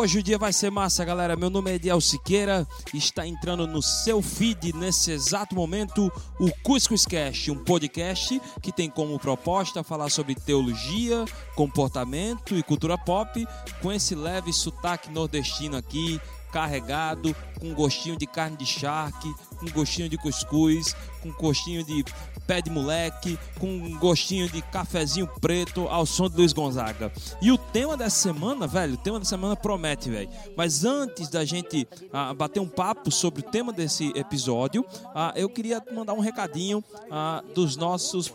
Hoje o dia vai ser massa, galera. Meu nome é Ediel Siqueira. Está entrando no seu feed, nesse exato momento, o CuscuzCast, um podcast que tem como proposta falar sobre teologia, comportamento e cultura pop, com esse leve sotaque nordestino aqui, carregado, com gostinho de carne de charque, com gostinho de cuscuz, com gostinho de pé de moleque, com um gostinho de cafezinho preto ao som de Luiz Gonzaga. E o tema dessa semana, velho, o tema dessa semana promete, velho. Mas antes da gente bater um papo sobre o tema desse episódio, eu queria mandar um recadinho para os nossos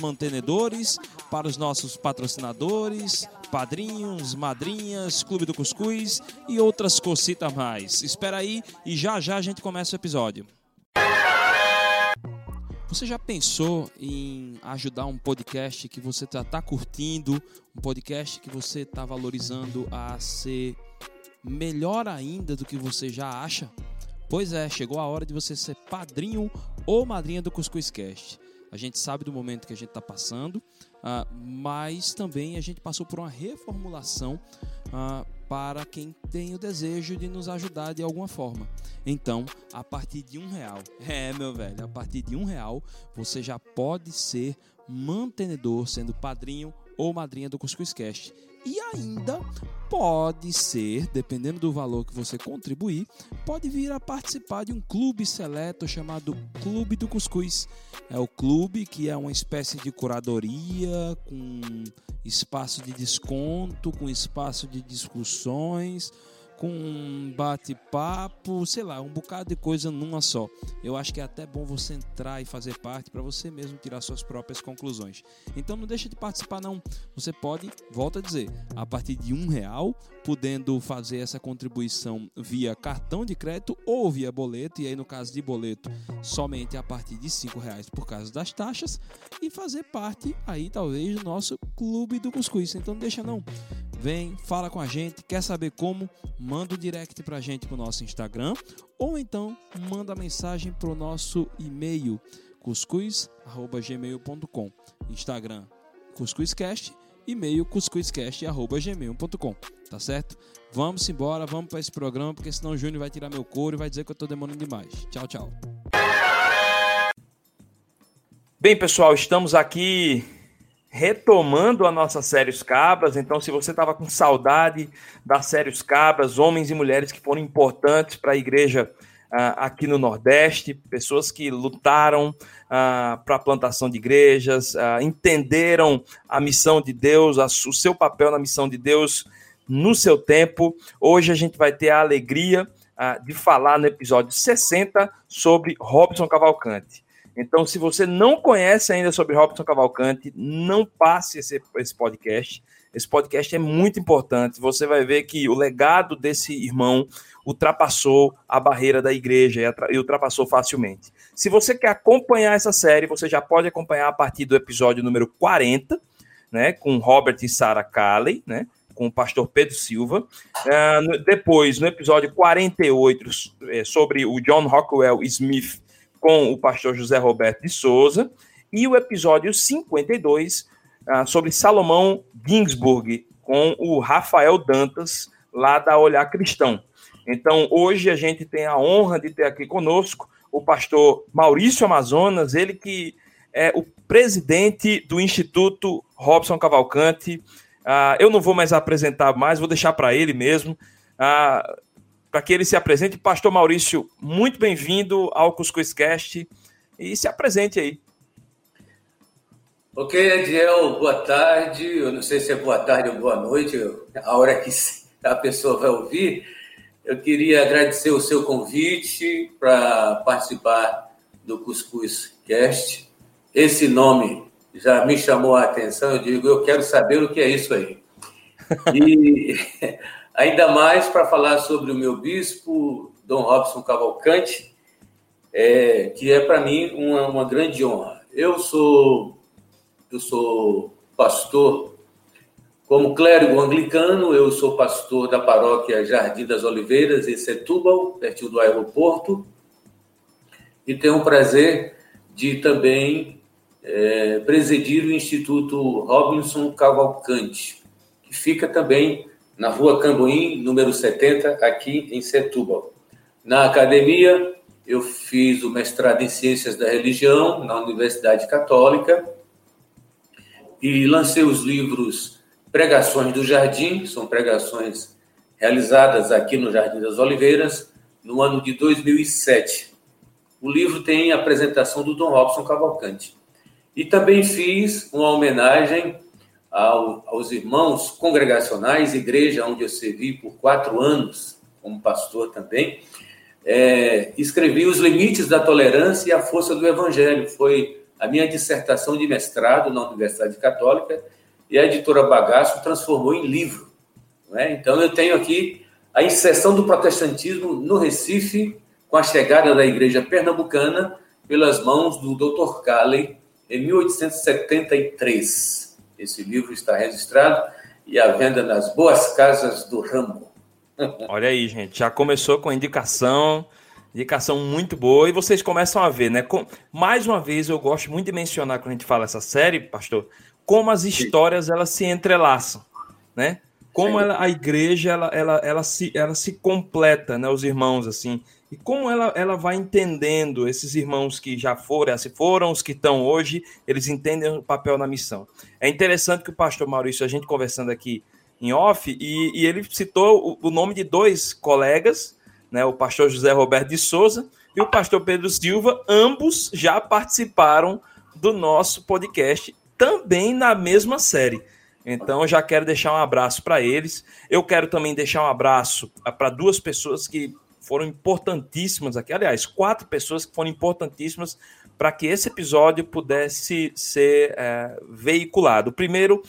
mantenedores, para os nossos patrocinadores, padrinhos, madrinhas, Clube do Cuscuz e outras cositas mais. Espera aí e já já a gente começa o episódio. Você já pensou em ajudar um podcast que você está curtindo, um podcast que você está valorizando a ser melhor ainda do que você já acha? Pois é, chegou a hora de você ser padrinho ou madrinha do CuscuzCast. A gente sabe do momento que a gente está passando, mas também a gente passou por uma reformulação para quem tem o desejo de nos ajudar de alguma forma. Então, a partir de R$1, meu velho, a partir de R$1 você já pode ser mantenedor, sendo padrinho ou madrinha do CuscuzCast. E ainda pode ser, dependendo do valor que você contribuir, pode vir a participar de um clube seleto chamado Clube do Cuscuz. É o clube que é uma espécie de curadoria, com espaço de desconto, com espaço de discussões, com um bate-papo, sei lá, um bocado de coisa numa só. Eu acho que é até bom você entrar e fazer parte para você mesmo tirar suas próprias conclusões. Então não deixa de participar não. Você pode, volto a dizer, a partir de R$1, podendo fazer essa contribuição via cartão de crédito ou via boleto, e aí no caso de boleto, somente a partir de R$5 por causa das taxas, e fazer parte aí talvez do nosso Clube do Cuscuz. Então não deixa não. Vem, fala com a gente, quer saber como? Manda um direct pra gente pro nosso Instagram ou então manda mensagem pro nosso e-mail cuscuz@gmail.com. Instagram CuscuzCast, e-mail cuscuzcast@gmail.com, tá certo? Vamos embora, vamos pra esse programa, porque senão o Júnior vai tirar meu couro e vai dizer que eu tô demorando demais. Tchau, tchau. Bem, pessoal, estamos aqui retomando a nossa série Os Cabras. Então, se você estava com saudade da série Os Cabras, homens e mulheres que foram importantes para a igreja aqui no Nordeste, pessoas que lutaram para a plantação de igrejas, entenderam a missão de Deus, o seu papel na missão de Deus no seu tempo, hoje a gente vai ter a alegria de falar no episódio 60 sobre Robinson Cavalcanti. Então, se você não conhece ainda sobre Robinson Cavalcanti, não passe esse podcast. Esse podcast é muito importante. Você vai ver que o legado desse irmão ultrapassou a barreira da igreja e ultrapassou facilmente. Se você quer acompanhar essa série, você já pode acompanhar a partir do episódio número 40, né, com Robert e Sarah Calley, né, com o pastor Pedro Silva. Depois, no episódio 48, sobre o John Rockwell Smith, com o pastor José Roberto de Souza, e o episódio 52 sobre Salomão Ginsburg, com o Rafael Dantas, lá da Olhar Cristão. Então, hoje a gente tem a honra de ter aqui conosco o pastor Maurício Amazonas, ele que é o presidente do Instituto Robinson Cavalcanti. Eu não vou mais apresentar mais, vou deixar para ele mesmo, para que ele se apresente. Pastor Maurício, muito bem-vindo ao CuscuzCast, e se apresente aí. Ok, Ediel, boa tarde. Eu não sei se é boa tarde ou boa noite, a hora que a pessoa vai ouvir. Eu queria agradecer o seu convite para participar do CuscuzCast. Esse nome já me chamou a atenção, eu digo, eu quero saber o que é isso aí. E ainda mais para falar sobre o meu bispo, Dom Robinson Cavalcanti, que é para mim uma grande honra. Eu sou pastor, como clérigo anglicano, eu sou pastor da paróquia Jardim das Oliveiras, em Setúbal, pertinho do aeroporto, e tenho o prazer de também presidir o Instituto Robinson Cavalcanti, que fica também na Rua Cambuim, número 70, aqui em Setúbal. Na academia, eu fiz o mestrado em Ciências da Religião, na Universidade Católica, e lancei os livros Pregações do Jardim, são pregações realizadas aqui no Jardim das Oliveiras, no ano de 2007. O livro tem a apresentação do Dom Robinson Cavalcanti. E também fiz uma homenagem aos irmãos congregacionais, igreja onde eu servi por 4 anos, como pastor também. Escrevi Os Limites da Tolerância e a Força do Evangelho. Foi a minha dissertação de mestrado na Universidade Católica e a editora Bagaço transformou em livro. Não é? Então, eu tenho aqui a inserção do protestantismo no Recife com a chegada da Igreja Pernambucana pelas mãos do Dr. Calley em 1873. Esse livro está registrado e à venda nas boas casas do ramo. Olha aí, gente, já começou com indicação muito boa, e vocês começam a ver, né? Mais uma vez, eu gosto muito de mencionar, quando a gente fala essa série, pastor, como as histórias, elas se entrelaçam, né? Como a igreja, ela se completa, né? Os irmãos, assim, e como ela vai entendendo esses irmãos que já se foram, os que estão hoje, eles entendem o papel na missão. É interessante que o pastor Maurício, a gente conversando aqui em off, e ele citou o nome de 2 colegas, né, o pastor José Roberto de Souza e o pastor Pedro Silva, ambos já participaram do nosso podcast, também na mesma série. Então, eu já quero deixar um abraço para eles. Eu quero também deixar um abraço para 2 pessoas que foram importantíssimas aqui, aliás, 4 pessoas que foram importantíssimas para que esse episódio pudesse ser veiculado. O primeiro,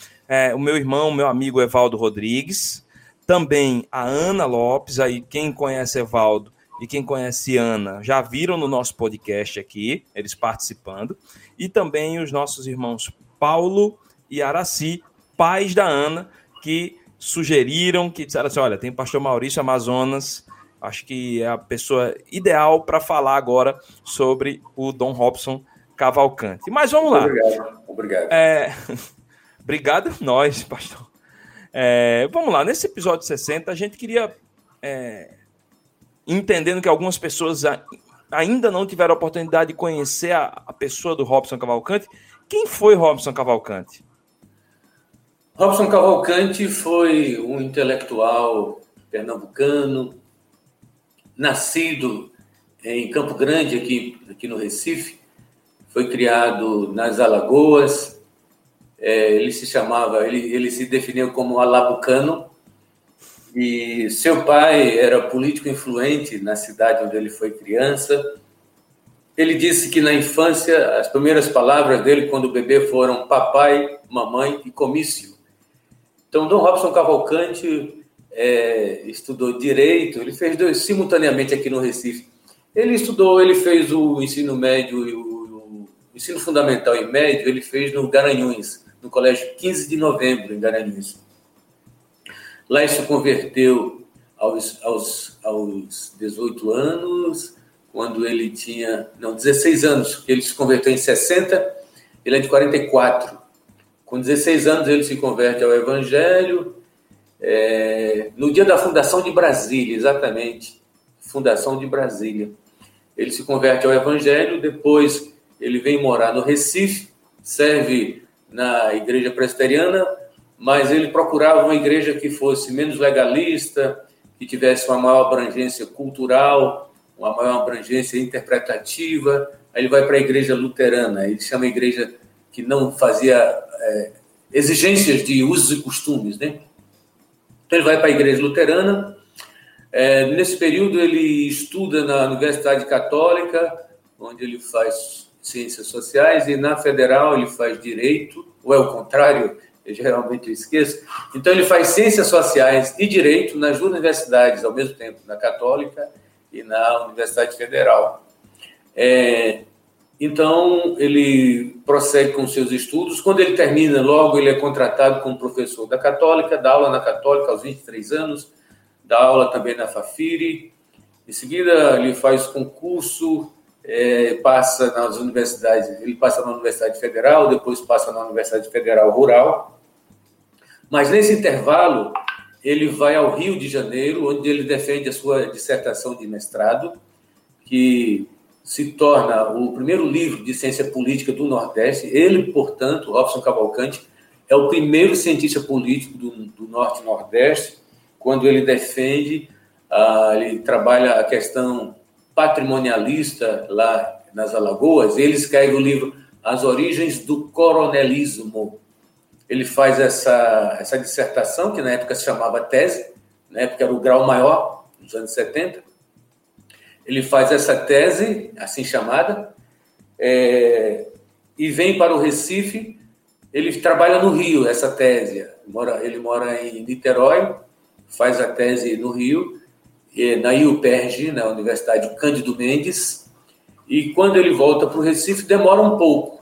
o meu irmão, meu amigo Evaldo Rodrigues, também a Ana Lopes, aí quem conhece Evaldo e quem conhece Ana já viram no nosso podcast aqui, eles participando, e também os nossos irmãos Paulo e Araci, pais da Ana, que sugeriram, que disseram assim, olha, tem o pastor Maurício Amazonas, acho que é a pessoa ideal para falar agora sobre o Dom Robinson Cavalcanti. Mas vamos lá. Obrigado. Obrigado a nós, pastor. Vamos lá. Nesse episódio 60, a gente queria... entendendo que algumas pessoas ainda não tiveram a oportunidade de conhecer a pessoa do Robinson Cavalcanti. Quem foi Robinson Cavalcanti? Robinson Cavalcanti foi um intelectual pernambucano, nascido em Campo Grande, aqui no Recife, foi criado nas Alagoas, ele se definiu como alabucano, e seu pai era político influente na cidade onde ele foi criança. Ele disse que na infância, as primeiras palavras dele quando bebê foram papai, mamãe e comício. Então, Dom Robinson Cavalcanti... estudou direito, ele fez 2 simultaneamente aqui no Recife. Ele fez o ensino médio e o ensino fundamental e médio, ele fez no Garanhuns, no colégio 15 de novembro, em Garanhuns. Lá ele se converteu aos 18 anos, quando ele tinha... Não, 16 anos, ele se converteu em 60, ele é de 44. Com 16 anos ele se converte ao Evangelho, no dia da fundação de Brasília, exatamente, fundação de Brasília. Ele se converte ao Evangelho, depois ele vem morar no Recife, serve na igreja presbiteriana, mas ele procurava uma igreja que fosse menos legalista, que tivesse uma maior abrangência cultural, uma maior abrangência interpretativa. Aí ele vai para a igreja luterana, ele chama a igreja que não fazia exigências de usos e costumes, né? Ele vai para a igreja luterana. Nesse período, ele estuda na Universidade Católica, onde ele faz ciências sociais, e na Federal ele faz direito, ou é o contrário, eu geralmente esqueço. Então, ele faz ciências sociais e direito nas 2 universidades, ao mesmo tempo, na Católica e na Universidade Federal. Então, ele prossegue com seus estudos. Quando ele termina, logo ele é contratado como professor da Católica, dá aula na Católica aos 23 anos, dá aula também na Fafiri. Em seguida, ele faz concurso, passa na Universidade Federal, depois passa na Universidade Federal Rural. Mas nesse intervalo, ele vai ao Rio de Janeiro, onde ele defende a sua dissertação de mestrado, que se torna o primeiro livro de ciência política do Nordeste. Ele, portanto, Robinson Cavalcanti, é o primeiro cientista político do Norte-Nordeste, quando ele defende, ele trabalha a questão patrimonialista lá nas Alagoas. Ele escreve o livro As Origens do Coronelismo. Ele faz essa dissertação, que na época se chamava tese, na época era o grau maior, nos anos 70. Ele faz essa tese, assim chamada, e vem para o Recife. Ele trabalha no Rio, essa tese. Ele mora em Niterói, faz a tese no Rio, na IUPERJ, na Universidade Cândido Mendes. E quando ele volta para o Recife, demora um pouco.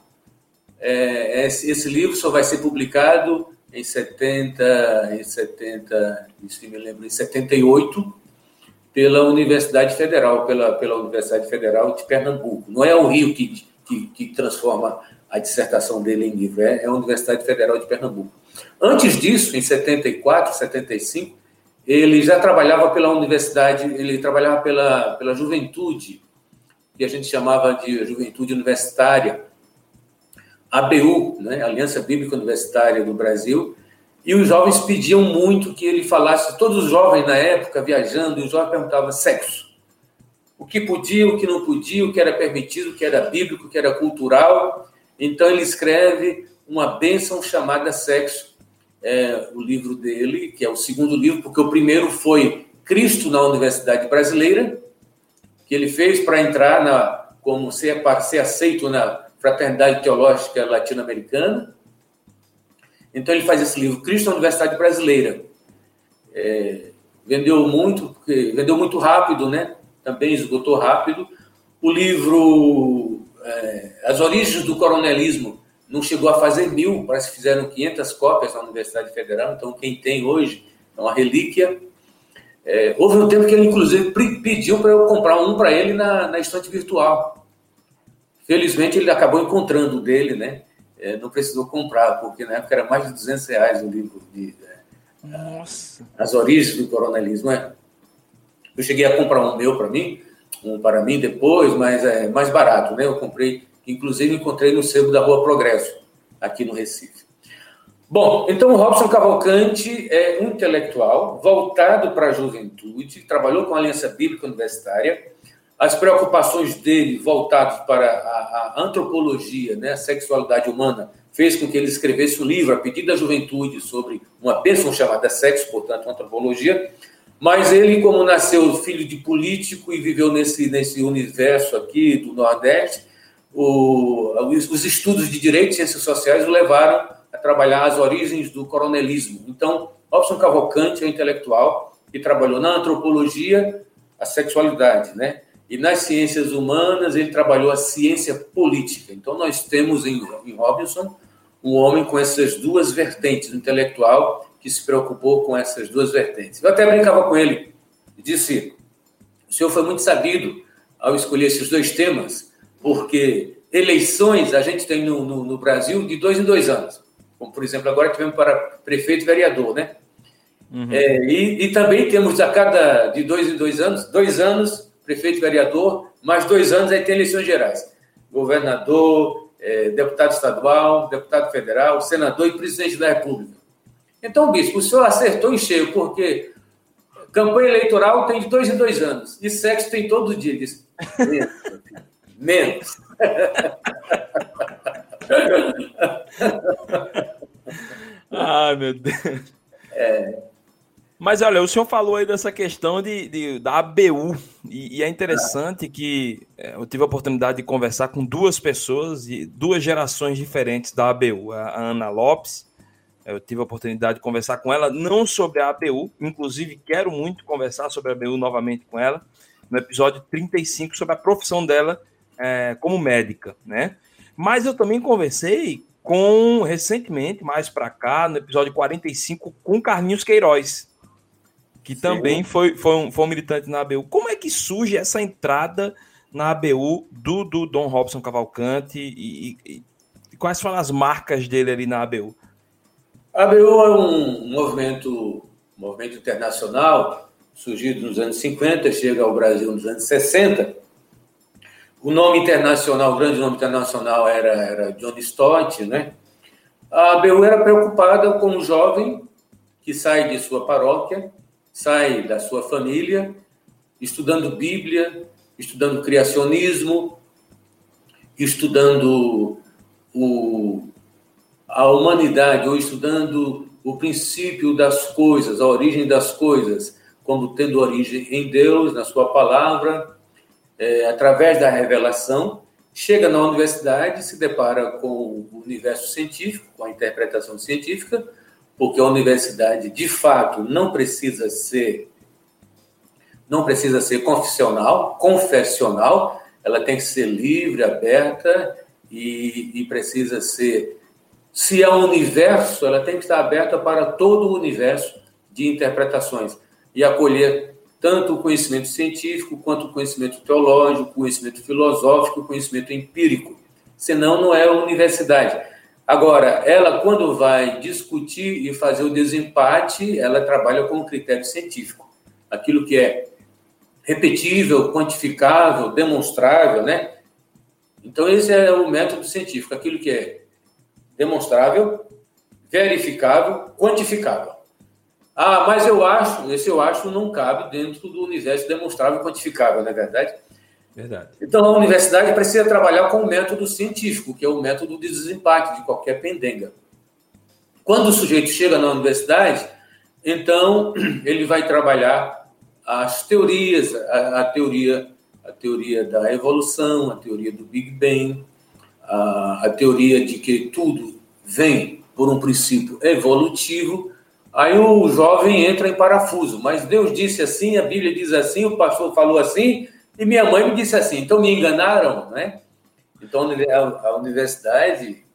Esse livro só vai ser publicado em 78, pela Universidade Federal, pela Universidade Federal de Pernambuco. Não é o Rio que transforma a dissertação dele em livro, é a Universidade Federal de Pernambuco. Antes disso, em 74, 75, ele já trabalhava pela universidade, ele trabalhava pela juventude, que a gente chamava de juventude universitária, ABU, né? Aliança Bíblica Universitária do Brasil, e os jovens pediam muito que ele falasse, todos os jovens na época viajando, e os jovens perguntavam sexo. O que podia, o que não podia, o que era permitido, o que era bíblico, o que era cultural. Então ele escreve uma bênção chamada Sexo, o livro dele, que é o segundo livro, porque o primeiro foi Cristo na Universidade Brasileira, que ele fez para entrar como ser aceito na Fraternidade Teológica Latino-Americana. Então ele faz esse livro, Cristo na Universidade Brasileira. Vendeu muito rápido, né? Também esgotou rápido. O livro As Origens do Coronelismo não chegou a fazer 1.000, parece que fizeram 500 cópias na Universidade Federal, então quem tem hoje é uma relíquia. Houve um tempo que ele, inclusive, pediu para eu comprar um para ele na estante virtual. Felizmente, ele acabou encontrando o dele, né? Não precisou comprar, porque na época era mais de R$200 o livro de Nossa. As Origens do Coronelismo. Eu cheguei a comprar um meu para mim, depois, mas é mais barato, né? Eu comprei, inclusive encontrei no sebo da Rua Progresso, aqui no Recife. Bom, então o Robinson Cavalcanti é um intelectual voltado para a juventude, trabalhou com a Aliança Bíblica Universitária, as preocupações dele voltadas para a antropologia, né, a sexualidade humana, fez com que ele escrevesse um livro a pedido da juventude sobre uma bênção chamada sexo, portanto, antropologia. Mas ele, como nasceu filho de político e viveu nesse universo aqui do Nordeste, os estudos de direito e ciências sociais o levaram a trabalhar as origens do coronelismo. Então, Robinson Cavalcanti é um intelectual que trabalhou na antropologia, a sexualidade, né? E nas ciências humanas, ele trabalhou a ciência política. Então, nós temos em Robinson um homem com essas duas vertentes, um intelectual que se preocupou com essas duas vertentes. Eu até brincava com ele, disse, o senhor foi muito sabido ao escolher esses dois temas, porque eleições a gente tem no Brasil de 2 em 2 anos. Como, por exemplo, agora tivemos para prefeito e vereador, né? Uhum. E também temos a cada de 2 em 2 anos, 2 anos, prefeito e vereador, mais 2 anos aí tem eleições gerais. Governador, deputado estadual, deputado federal, senador e presidente da República. Então, bispo, o senhor acertou em cheio, porque campanha eleitoral tem de 2 em 2 anos e sexo tem todo dia. Disse, menos. Ah, meu Deus. Mas, olha, o senhor falou aí dessa questão da ABU. E é interessante que eu tive a oportunidade de conversar com duas pessoas de duas gerações diferentes da ABU. A Ana Lopes, eu tive a oportunidade de conversar com ela, não sobre a ABU, inclusive quero muito conversar sobre a ABU novamente com ela, no episódio 35, sobre a profissão dela como médica, né? Mas eu também conversei recentemente, mais para cá, no episódio 45, com Carlinhos Queiroz, que Sim. também foi um militante na ABU. Como é que surge essa entrada na ABU do Dom Robinson Cavalcanti e quais foram as marcas dele ali na ABU? A ABU é um movimento O movimento internacional, surgido nos anos 50, chega ao Brasil nos anos 60. O nome internacional, o grande nome internacional era John Stott, né? A ABU era preocupada com um jovem que sai de sua paróquia, sai da sua família, estudando Bíblia, estudando criacionismo, estudando a humanidade, ou estudando o princípio das coisas, a origem das coisas, como tendo origem em Deus, na sua palavra, através da revelação, chega na universidade, se depara com o universo científico, com a interpretação científica, porque a universidade, de fato, não precisa ser confessional, ela tem que ser livre, aberta e precisa ser... Se é um universo, ela tem que estar aberta para todo o universo de interpretações e acolher tanto o conhecimento científico, quanto o conhecimento teológico, o conhecimento filosófico, o conhecimento empírico. Senão, não é a universidade. Agora, ela, quando vai discutir e fazer o desempate, ela trabalha com o critério científico. Aquilo que é repetível, quantificável, demonstrável, né? Então, esse é o método científico, aquilo que é demonstrável, verificável, quantificável. Ah, mas eu acho não cabe dentro do universo demonstrável e quantificável, não é verdade? Verdade. Então, a universidade precisa trabalhar com o método científico, que é o método de desempate de qualquer pendenga. Quando o sujeito chega na universidade, então ele vai trabalhar as teorias, a teoria da evolução, a teoria do Big Bang, a teoria de que tudo vem por um princípio evolutivo. Aí o jovem entra em parafuso, mas Deus disse assim, a Bíblia diz assim, o pastor falou assim, e minha mãe me disse assim, então me enganaram, né? Então a universidade,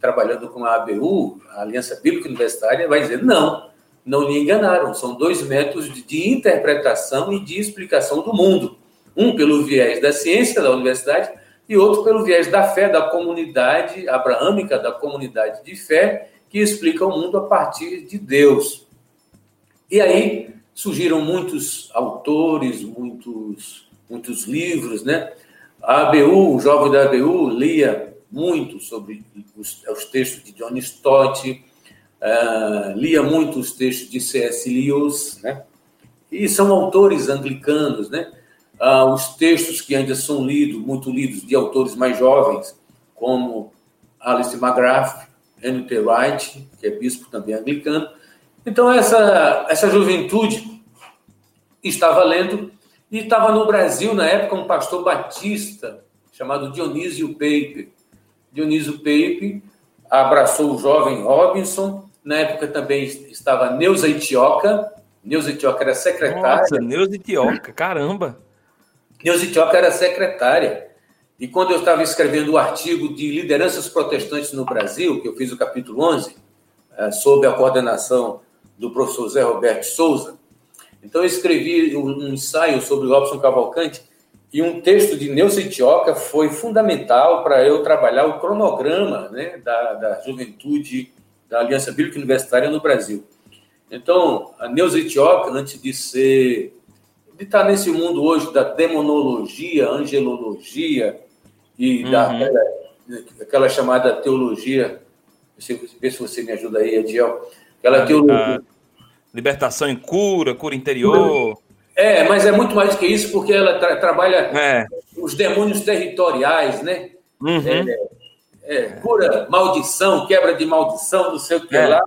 trabalhando com a ABU, a Aliança Bíblica Universitária, vai dizer, não lhe enganaram, são dois métodos de interpretação e de explicação do mundo, um pelo viés da ciência da universidade e outro pelo viés da fé da comunidade abraâmica, da comunidade de fé, que explica o mundo a partir de Deus. E aí surgiram muitos autores, muitos livros, né? A ABU, o jovem da ABU, lia muito sobre os textos de John Stott, lia muito os textos de C.S. Lewis, né? E são autores anglicanos, né? Os textos que ainda são muito lidos, de autores mais jovens, como Alice McGrath, N.T. Wright, que é bispo também anglicano. Então, essa juventude estava lendo, e estava no Brasil, na época, um pastor batista chamado Dionísio Peipe. Dionísio Peipe abraçou o jovem Robinson. Na época também estava Neusa Itioka. Neusa Itioka era secretária. Nossa, Neusa Itioka, caramba! Neusa Itioka era secretária. E quando eu estava escrevendo o artigo de lideranças protestantes no Brasil, que eu fiz o capítulo 11, sob a coordenação do professor José Roberto de Souza, então eu escrevi um ensaio sobre Robinson Cavalcanti e um texto de Neusa Itioka foi fundamental para eu trabalhar o cronograma, né, da juventude da Aliança Bíblica Universitária no Brasil. Então, a Neusa Itioka, antes de estar nesse mundo hoje da demonologia, angelologia e daquela chamada teologia, vê se você me ajuda aí, Ediel, aquela teologia... Libertação em cura interior. É, mas é muito mais do que isso, porque ela trabalha os demônios territoriais, né? Uhum. Cura, maldição, quebra de maldição, não sei o que lá.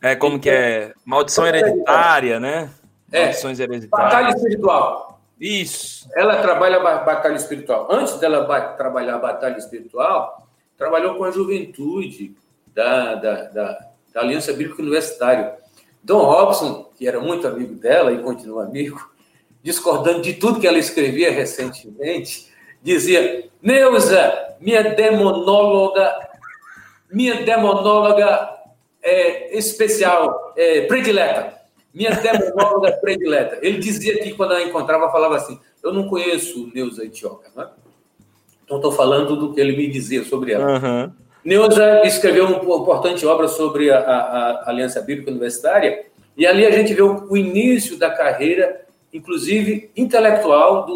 É, como que é? Maldição hereditária, né? Maldições hereditárias. Batalha espiritual. Isso. Ela trabalha batalha espiritual. Antes dela trabalhar a batalha espiritual, trabalhou com a juventude da Aliança Bíblica Universitária. Dom Robson, que era muito amigo dela e continua amigo, discordando de tudo que ela escrevia recentemente, dizia, Neusa, minha demonóloga especial, predileta, minha demonóloga predileta. Ele dizia que quando ela encontrava, falava assim, eu não conheço Neusa Itioka, né? Então estou falando do que ele me dizia sobre ela. Uhum. Neusa escreveu uma importante obra sobre a Aliança Bíblica Universitária E ali a gente vê o início da carreira, inclusive intelectual,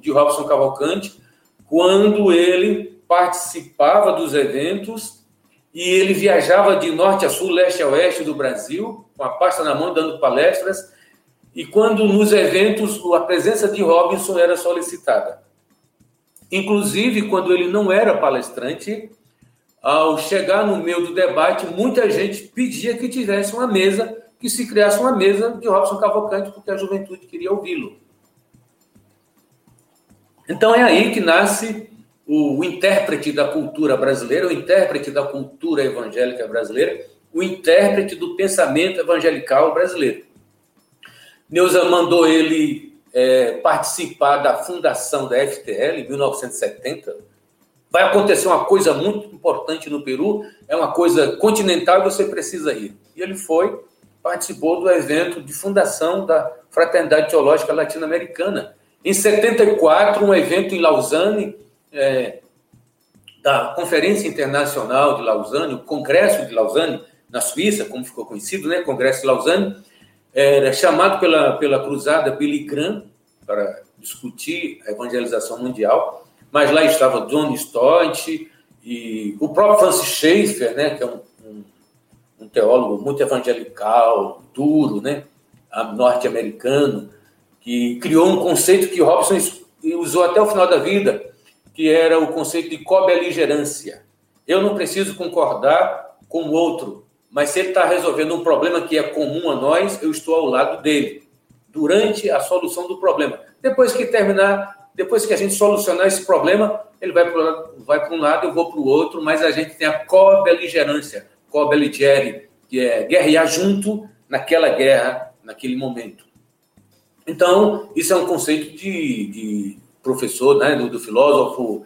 de Robinson Cavalcanti, quando ele participava dos eventos e ele viajava de norte a sul, leste a oeste do Brasil, com a pasta na mão, dando palestras, e quando nos eventos a presença de Robinson era solicitada. Inclusive, quando ele não era palestrante, ao chegar no meio do debate, muita gente pedia que tivesse uma mesa, que se criasse uma mesa de Robinson Cavalcanti, porque a juventude queria ouvi-lo. Então é aí que nasce o intérprete da cultura brasileira, o intérprete da cultura evangélica brasileira, o intérprete do pensamento evangelical brasileiro. Neusa mandou ele participar da fundação da FTL em 1970. Vai acontecer uma coisa muito importante no Peru, é uma coisa continental e você precisa ir. E ele foi, participou do evento de fundação da Fraternidade Teológica Latino-Americana. Em 74, um evento em Lausanne, da Conferência Internacional de Lausanne, o Congresso de Lausanne, na Suíça, como ficou conhecido, né? Congresso de Lausanne, era chamado pela cruzada Billy Graham para discutir a evangelização mundial, mas lá estava John Stott e o próprio Francis Schaeffer, né, que é um teólogo muito evangelical, duro, né, norte-americano, que criou um conceito que Robinson usou até o final da vida, que era o conceito de cobeligerância. Eu não preciso concordar com o outro, mas se ele está resolvendo um problema que é comum a nós, eu estou ao lado dele, durante a solução do problema. Depois que a gente solucionar esse problema, ele vai para um lado, eu vou para o outro, mas a gente tem a co-beligerância, co-beligere, que é guerrear junto naquela guerra, naquele momento. Então, isso é um conceito de professor, né, do filósofo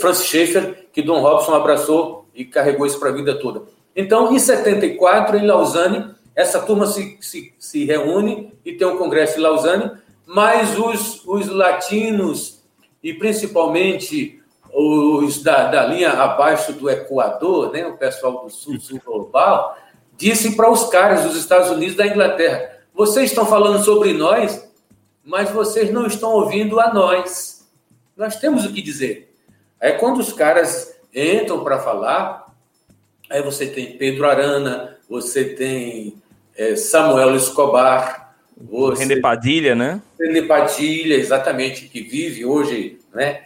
Francis Schaeffer, que Dom Robinson abraçou e carregou isso para a vida toda. Então, em 74, em Lausanne, essa turma se reúne e tem um congresso em Lausanne, mas os latinos, e principalmente os da linha abaixo do Equador, né, o pessoal do Sul Global, disse para os caras dos Estados Unidos e da Inglaterra: vocês estão falando sobre nós, mas vocês não estão ouvindo a nós. Nós temos o que dizer. Aí, quando os caras entram para falar... Aí você tem Pedro Arana, você tem Samuel Escobar... René Padilla, né? René Padilla, exatamente, que vive hoje, né?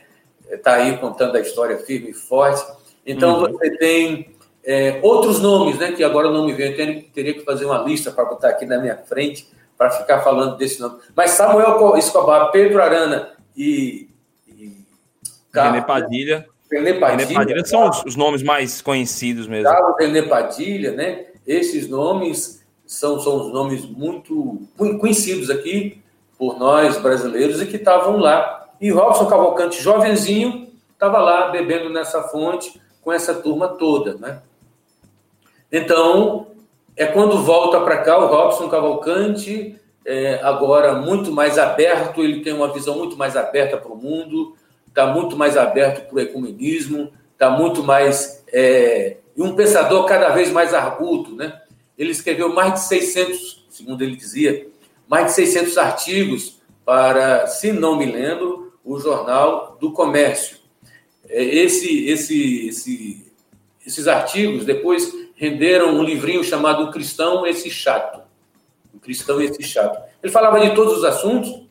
Está aí contando a história firme e forte. Então, Você tem outros nomes, né? Que agora não me vem, eu teria que fazer uma lista para botar aqui na minha frente, para ficar falando desse nome. Mas Samuel Escobar, Pedro Arana e René Padilla... René Padilla são os nomes mais conhecidos mesmo. Carlos René Padilla, né? Esses nomes são os nomes muito conhecidos aqui por nós brasileiros e que estavam lá. E Robinson Cavalcanti, jovenzinho, estava lá bebendo nessa fonte com essa turma toda, né? Então, é quando volta para cá o Robinson Cavalcanti, agora muito mais aberto, ele tem uma visão muito mais aberta para o mundo, está muito mais aberto para o ecumenismo, está muito mais... um pensador cada vez mais arguto, né? Ele escreveu mais de 600, segundo ele dizia, mais de 600 artigos para, se não me lembro, o Jornal do Comércio. Esses artigos depois renderam um livrinho chamado O Cristão, Esse Chato. O Cristão, Esse Chato. Ele falava de todos os assuntos,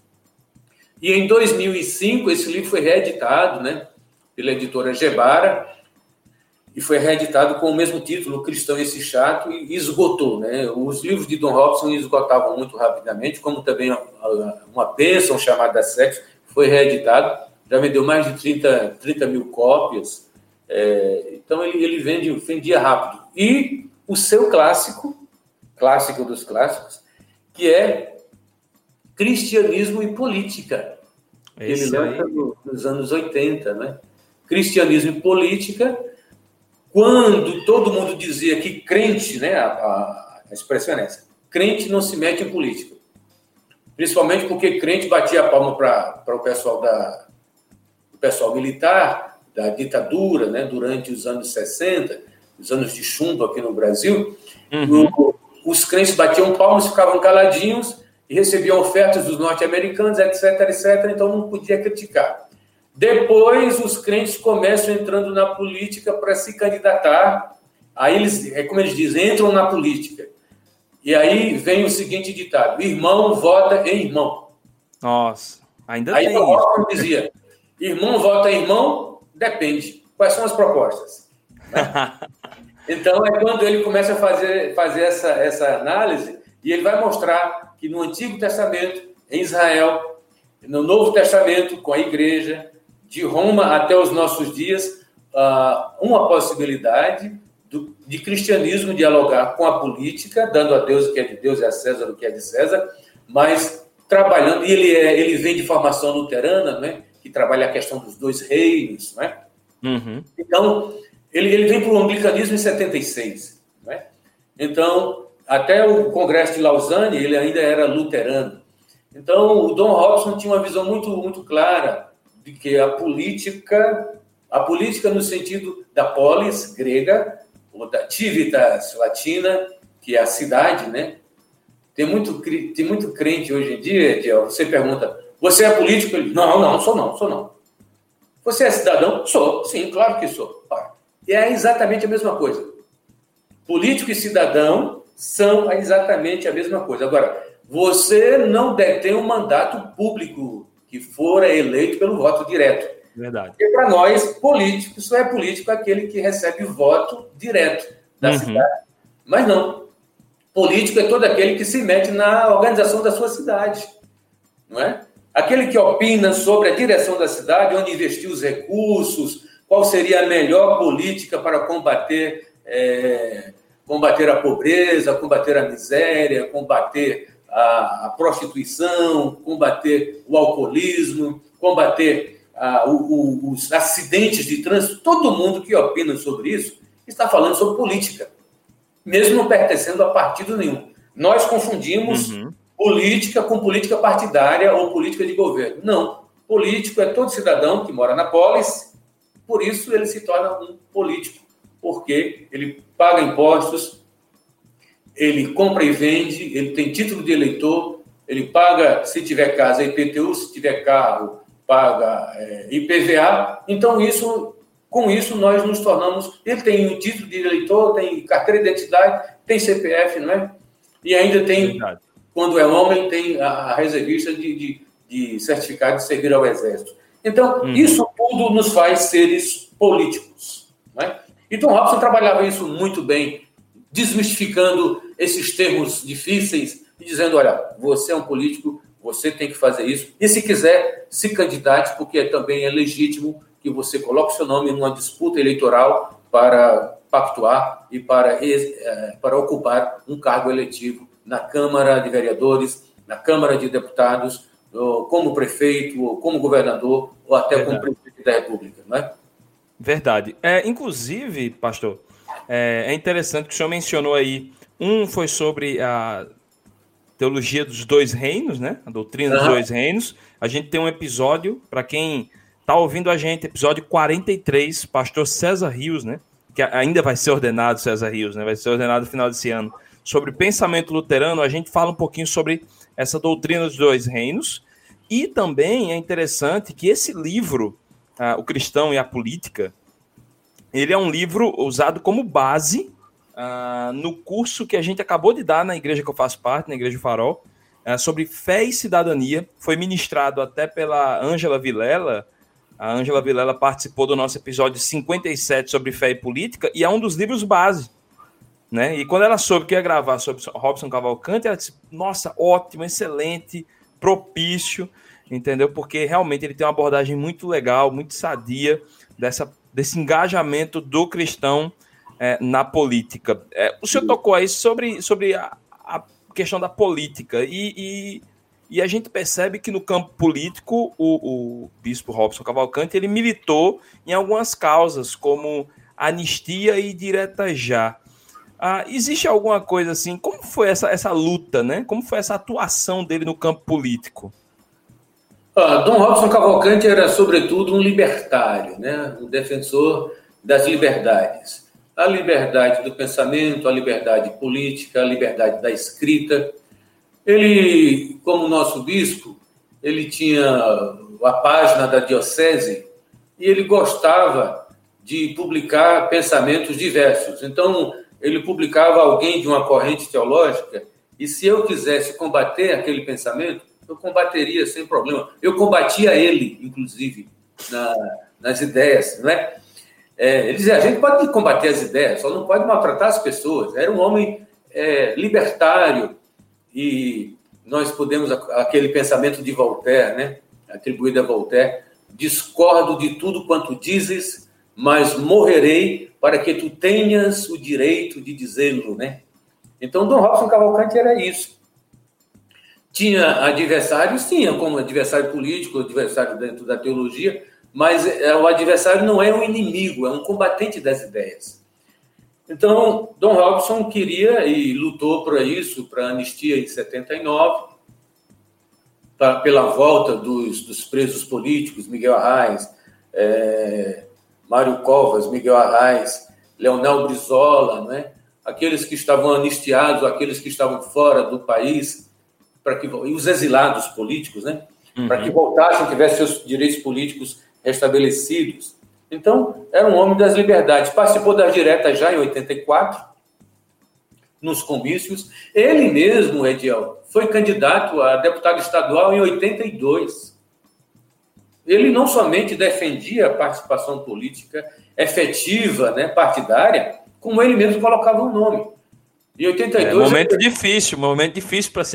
e em 2005, esse livro foi reeditado, né, pela editora Gebara, e foi reeditado com o mesmo título, Cristão Esse Chato, e esgotou, né? Os livros de Dom Robinson esgotavam muito rapidamente, como também uma bênção chamada Sexo, foi reeditado, já vendeu mais de 30 mil cópias, então ele vendia rápido. E o seu clássico dos clássicos, que é Cristianismo e Política. Ele lança nos anos 80, né? Cristianismo e Política, quando todo mundo dizia que crente, né? A expressão é essa, crente não se mete em política. Principalmente porque crente batia a palma para o pessoal militar, da ditadura, né? Durante os anos 60, os anos de chumbo aqui no Brasil, os crentes batiam palmas, ficavam caladinhos e recebiam ofertas dos norte-americanos, etc, etc, então não podia criticar. Depois, os crentes começam entrando na política para se candidatar. Aí, como eles dizem, entram na política. E aí vem o seguinte ditado: irmão vota em irmão. Nossa, ainda aí, tem isso. Dizia, irmão vota em irmão, depende. Quais são as propostas? Então, é quando ele começa a fazer essa análise, e ele vai mostrar que no Antigo Testamento, em Israel, no Novo Testamento, com a Igreja, de Roma até os nossos dias, uma possibilidade de cristianismo dialogar com a política, dando a Deus o que é de Deus e a César o que é de César, mas trabalhando, e ele vem de formação luterana, né, que trabalha a questão dos dois reinos, né? Uhum. Então, ele vem para o anglicanismo em 76, né? Então, até o Congresso de Lausanne, ele ainda era luterano. Então, o Don Robson tinha uma visão muito, muito clara de que a política no sentido da polis grega, ou da civitas latina, que é a cidade, né? Tem muito crente hoje em dia, Ediel, você pergunta, você é político? Ele diz, não, sou não. Você é cidadão? Sou, sim, claro que sou. E é exatamente a mesma coisa. Político e cidadão são exatamente a mesma coisa. Agora, você não detém um mandato público que fora eleito pelo voto direto. Verdade. Porque para nós, político, só é político aquele que recebe voto direto da cidade. Mas não. Político é todo aquele que se mete na organização da sua cidade. Não é? Aquele que opina sobre a direção da cidade, onde investir os recursos, qual seria a melhor política para combater a pobreza, combater a miséria, combater a prostituição, combater o alcoolismo, combater os acidentes de trânsito. Todo mundo que opina sobre isso está falando sobre política, mesmo não pertencendo a partido nenhum. Nós confundimos política com política partidária ou política de governo. Não. Político é todo cidadão que mora na polis, por isso ele se torna um político, porque ele paga impostos, ele compra e vende, ele tem título de eleitor, ele paga, se tiver casa, IPTU, se tiver carro, paga IPVA. Então, com isso, nós nos tornamos... Ele tem o título de eleitor, tem carteira de identidade, tem CPF, não é? E ainda tem, verdade, quando é homem, tem a reservista de certificado de servir ao Exército. Então, isso tudo nos faz seres políticos, não é? E Tom Robson trabalhava isso muito bem, desmistificando esses termos difíceis e dizendo, olha, você é um político, você tem que fazer isso, e se quiser, se candidate, porque também é legítimo que você coloque seu nome numa disputa eleitoral para pactuar e para ocupar um cargo eletivo na Câmara de Vereadores, na Câmara de Deputados, ou como prefeito, ou como governador, ou até como presidente da República, não é? Verdade. Inclusive, pastor, é interessante que o senhor mencionou aí, um foi sobre a teologia dos dois reinos, né? A doutrina dos dois reinos. A gente tem um episódio, para quem está ouvindo a gente, episódio 43, pastor César Rios, né? Que ainda vai ser ordenado, César Rios, né? Vai ser ordenado no final desse ano. Sobre pensamento luterano, a gente fala um pouquinho sobre essa doutrina dos dois reinos. E também é interessante que esse livro, O Cristão e a Política, ele é um livro usado como base no curso que a gente acabou de dar na igreja que eu faço parte, na Igreja Farol, sobre fé e cidadania. Foi ministrado até pela Ângela Vilela. A Ângela Vilela participou do nosso episódio 57 sobre fé e política, e é um dos livros base, né? E quando ela soube que ia gravar sobre Robinson Cavalcanti, ela disse, nossa, ótimo, excelente, propício, entendeu? Porque realmente ele tem uma abordagem muito legal, muito sadia, desse engajamento do cristão na política. O senhor tocou aí sobre a questão da política, e a gente percebe que no campo político o bispo Robinson Cavalcanti, ele militou em algumas causas, como anistia e direta já. Existe alguma coisa assim, como foi essa luta, né? Como foi essa atuação dele no campo político? Dom Robinson Cavalcanti era, sobretudo, um libertário, né? Um defensor das liberdades. a liberdade do pensamento, a liberdade política, a liberdade da escrita. Ele, como nosso bispo, ele tinha a página da diocese e ele gostava de publicar pensamentos diversos. Então, ele publicava alguém de uma corrente teológica e se eu quisesse combater aquele pensamento, eu combateria sem problema. Eu combatia ele, inclusive, nas ideias, não é? Ele dizia, a gente pode combater as ideias, só não pode maltratar as pessoas. Era um homem libertário e nós podemos, aquele pensamento de Voltaire, né? Atribuído a Voltaire, discordo de tudo quanto dizes, mas morrerei para que tu tenhas o direito de dizê-lo, né? Então, Dom Robinson Cavalcanti era isso. Tinha adversários, tinha como adversário político, adversário dentro da teologia, mas o adversário não é um inimigo, é um combatente das ideias. Então, Dom Robinson queria e lutou por isso, para a anistia em 79, pela volta dos presos políticos, Miguel Arraes, Mário Covas, Miguel Arraes, Leonel Brizola, né? Aqueles que estavam anistiados, aqueles que estavam fora do país, e os exilados políticos, né? Uhum. Para que voltassem, tivessem seus direitos políticos restabelecidos. Então, era um homem das liberdades. Participou das diretas já em 84, nos comícios. Ele mesmo, Ediel, foi candidato a deputado estadual em 82. Ele não somente defendia a participação política efetiva, né, partidária, como ele mesmo colocava o nome. Em 82... momento difícil para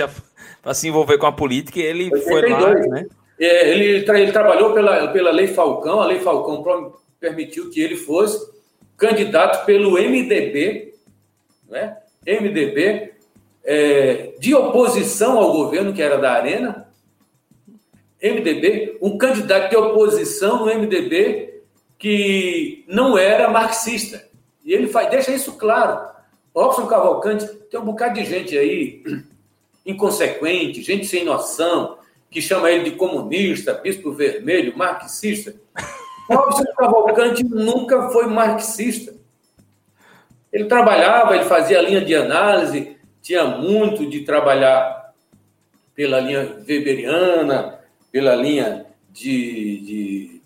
se envolver com a política, e ele 82, foi lá... Né? Ele trabalhou pela Lei Falcão. A Lei Falcão permitiu que ele fosse candidato pelo MDB, né? MDB, de oposição ao governo, que era da Arena. MDB, um candidato de oposição no MDB que não era marxista. E ele deixa isso claro. Robinson Cavalcanti tem um bocado de gente aí inconsequente, gente sem noção, que chama ele de comunista, bispo vermelho, marxista. Robinson Cavalcanti nunca foi marxista. Ele trabalhava, ele fazia a linha de análise, tinha muito de trabalhar pela linha weberiana, pela linha de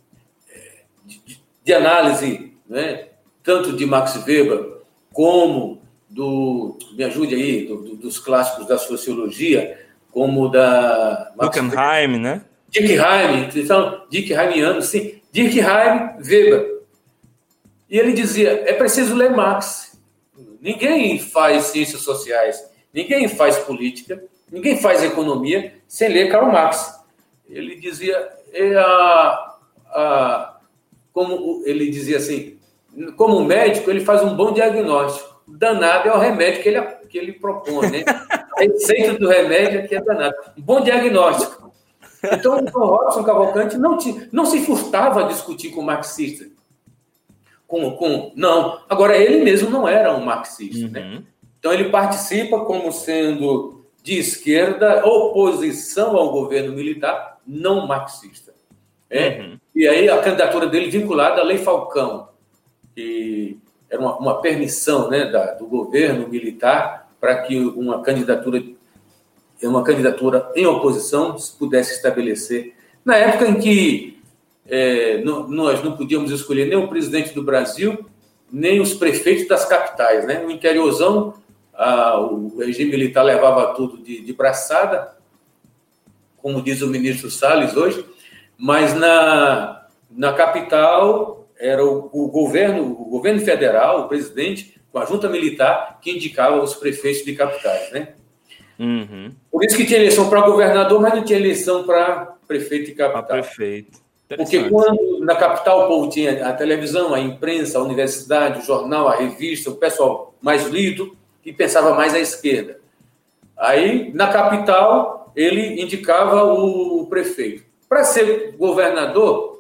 análise, né? Tanto de Max Weber como dos clássicos da sociologia, como da... Durkheim, né? Durkheim, então, Durkheimiano, sim. Durkheim, Weber. E ele dizia, é preciso ler Marx. Ninguém faz ciências sociais, ninguém faz política, ninguém faz economia sem ler Karl Marx. Ele dizia, como ele dizia assim, como médico, ele faz um bom diagnóstico. Danado é o remédio que ele propõe, né? A receita do remédio é que é danado. Bom diagnóstico. Então, o Robinson Cavalcanti não se furtava a discutir com o marxista. Não. Agora, ele mesmo não era um marxista, uhum, né? Então, ele participa como sendo de esquerda, oposição ao governo militar, não marxista. É? Uhum. E aí, a candidatura dele vinculada à Lei Falcão, que era uma permissão, né, do governo militar para que uma candidatura em oposição se pudesse estabelecer. Na época em que nós não podíamos escolher nem o presidente do Brasil, nem os prefeitos das capitais. Né? No interiorzão, o regime militar levava tudo de braçada, como diz o ministro Salles hoje, mas na capital... Era o governo federal, o presidente, com a junta militar, que indicava os prefeitos de capitais, né? Uhum. Por isso que tinha eleição para governador, mas não tinha eleição para prefeito de capital. Prefeito. Porque quando na capital o povo tinha a televisão, a imprensa, a universidade, o jornal, a revista, o pessoal mais lido e pensava mais à esquerda. Aí, na capital, ele indicava o prefeito. Para ser governador...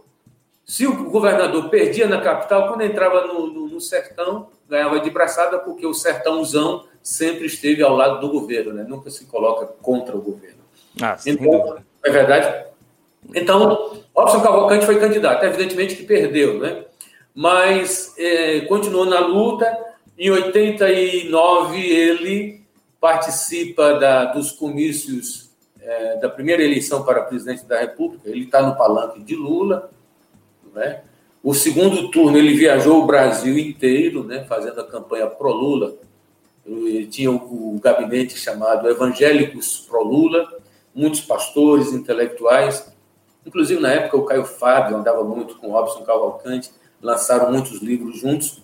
Se o governador perdia na capital, quando entrava no sertão, ganhava de braçada, porque o sertãozão sempre esteve ao lado do governo, né? Nunca se coloca contra o governo. Então, é verdade. Então, Robinson Cavalcanti foi candidato, evidentemente que perdeu, né? Mas continuou na luta, Em 89, ele participa dos comícios da primeira eleição para presidente da República. Ele está no palanque de Lula, né? O segundo turno ele viajou o Brasil inteiro, né, fazendo a campanha pró-Lula. Ele tinha o gabinete chamado Evangélicos pró-Lula, muitos pastores, intelectuais. Inclusive, na época, o Caio Fábio andava muito com o Robinson Cavalcanti, lançaram muitos livros juntos,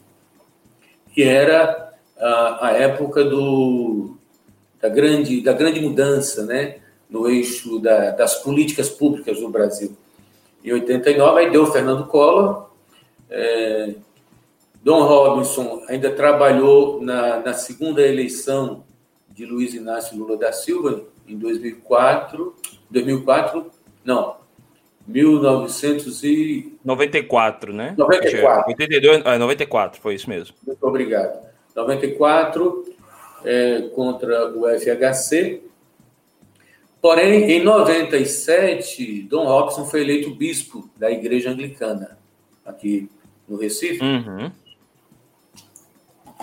que era a época da grande mudança, né, no eixo das políticas públicas no Brasil. Em 89, aí deu Fernando Collor. Dom Robinson ainda trabalhou na segunda eleição de Luiz Inácio Lula da Silva, em 1994, né? 94. 82, 94, foi isso mesmo. Muito obrigado. 94, contra o FHC. Porém, em 97, Dom Robinson foi eleito bispo da Igreja Anglicana, aqui no Recife. Uhum.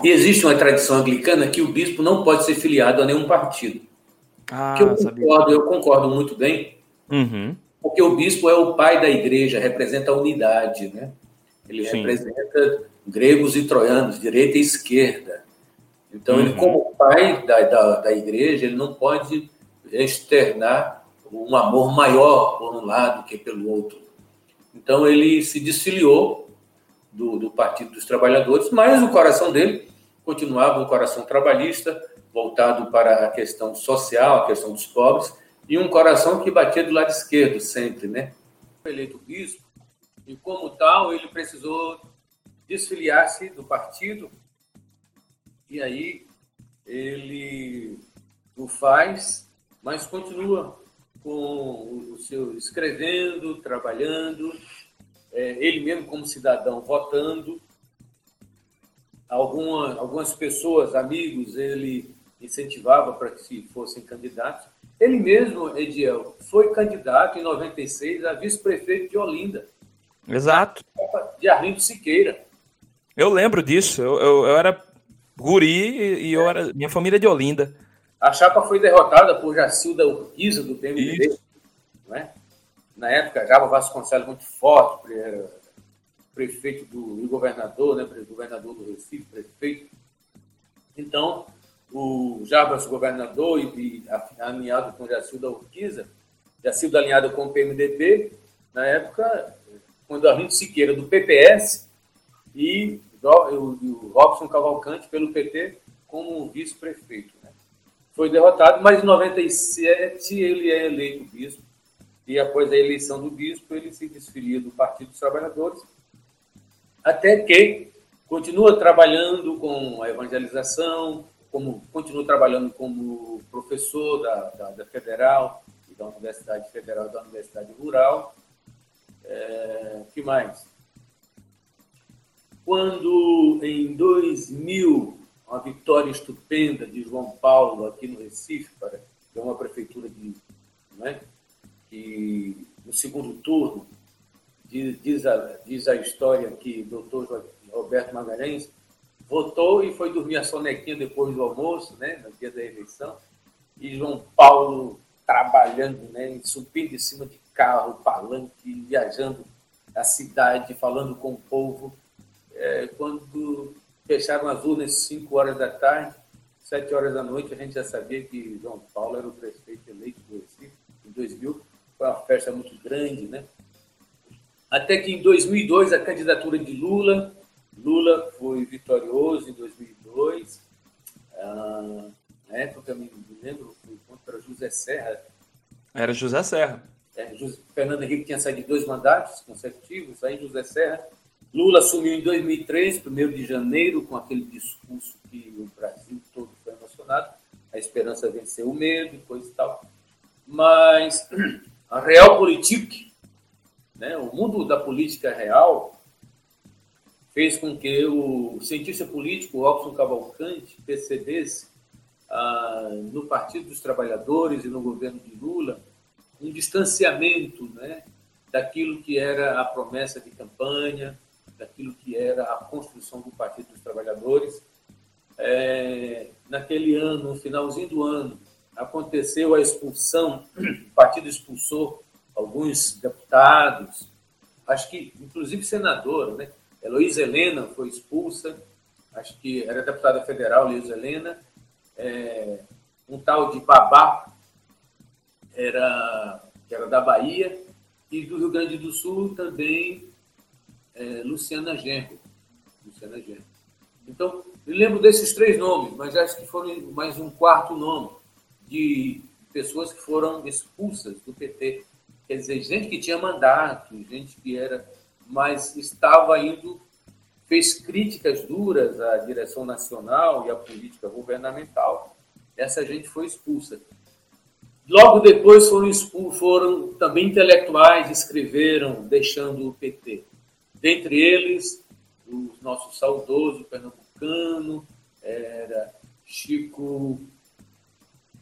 E existe uma tradição anglicana que o bispo não pode ser filiado a nenhum partido. Que eu concordo muito bem, uhum, porque o bispo é o pai da igreja, representa a unidade, né? Ele, sim, representa gregos e troianos, direita e esquerda. Então, uhum, ele, como pai da igreja, ele não pode externar um amor maior por um lado que pelo outro. Então, ele se desfiliou do Partido dos Trabalhadores, mas o coração dele continuava um coração trabalhista, voltado para a questão social, a questão dos pobres, e um coração que batia do lado esquerdo sempre, né? Foi eleito bispo, e como tal, ele precisou desfiliar-se do partido, e aí ele o faz, mas continua com o seu escrevendo, trabalhando, ele mesmo como cidadão votando. Algumas pessoas, amigos, ele incentivava para que se fossem candidatos. Ele mesmo, Ediel, foi candidato em 96 a vice-prefeito de Olinda. Exato. De Ediel Siqueira. Eu lembro disso, eu era guri e minha família é de Olinda. A chapa foi derrotada por Jacilda Urquiza, do PMDB. Né? Na época, Java Vasconcelos, muito forte, era prefeito e governador, né? Governador do Recife, prefeito. Então, o Jarbas, governador, e alinhado com Jacilda Urquiza, Jacilda alinhada com o PMDB, na época, quando a Rindo Siqueira, do PPS, e o Robinson Cavalcanti, pelo PT, como vice-prefeito. Foi derrotado, mas em 97 ele é eleito bispo. E após a eleição do bispo, ele se desfilia do Partido dos Trabalhadores, até que continua trabalhando com a evangelização, continua trabalhando como professor da Federal, e da Universidade Federal e da Universidade Rural. Que mais? Quando, em 2000, uma vitória estupenda de João Paulo aqui no Recife, para ter uma prefeitura que, no segundo turno, diz a história que o doutor José Roberto Magalhães votou e foi dormir a sonequinha depois do almoço, né, no dia da eleição, e João Paulo trabalhando, né, subindo em cima de carro, palanque, viajando a cidade, falando com o povo, quando fecharam as urnas 5 horas da tarde, 7 horas da noite, a gente já sabia que João Paulo era o prefeito eleito do Recife, em 2000, foi uma festa muito grande, né? Até que em 2002, a candidatura de Lula foi vitorioso em 2002, na época, eu me lembro, foi contra José Serra. Era José Serra. Fernando Henrique tinha saído de 2 mandatos consecutivos, aí José Serra. Lula assumiu em 2003, 1 de janeiro, com aquele discurso que o Brasil todo foi emocionado, a esperança venceu o medo, coisa e tal. Mas a Realpolitik, né, o mundo da política real, fez com que o cientista político Robinson Cavalcanti percebesse no Partido dos Trabalhadores e no governo de Lula um distanciamento, né, daquilo que era a promessa de campanha, daquilo que era a construção do Partido dos Trabalhadores, naquele ano, no finalzinho do ano, aconteceu a expulsão, o partido expulsou alguns deputados, acho que, inclusive, senadora, né? Eloísa Helena foi expulsa, acho que era deputada federal, Eloísa Helena, um tal de Babá, que era da Bahia, e do Rio Grande do Sul também, Luciana Genro. Então, eu lembro desses três nomes, mas acho que foram mais um quarto nome de pessoas que foram expulsas do PT. Quer dizer, gente que tinha mandato, gente que era... mas estava indo... fez críticas duras à direção nacional e à política governamental. Essa gente foi expulsa. Logo depois foram também intelectuais, escreveram, deixando o PT. Dentre eles, o nosso saudoso pernambucano, era Chico,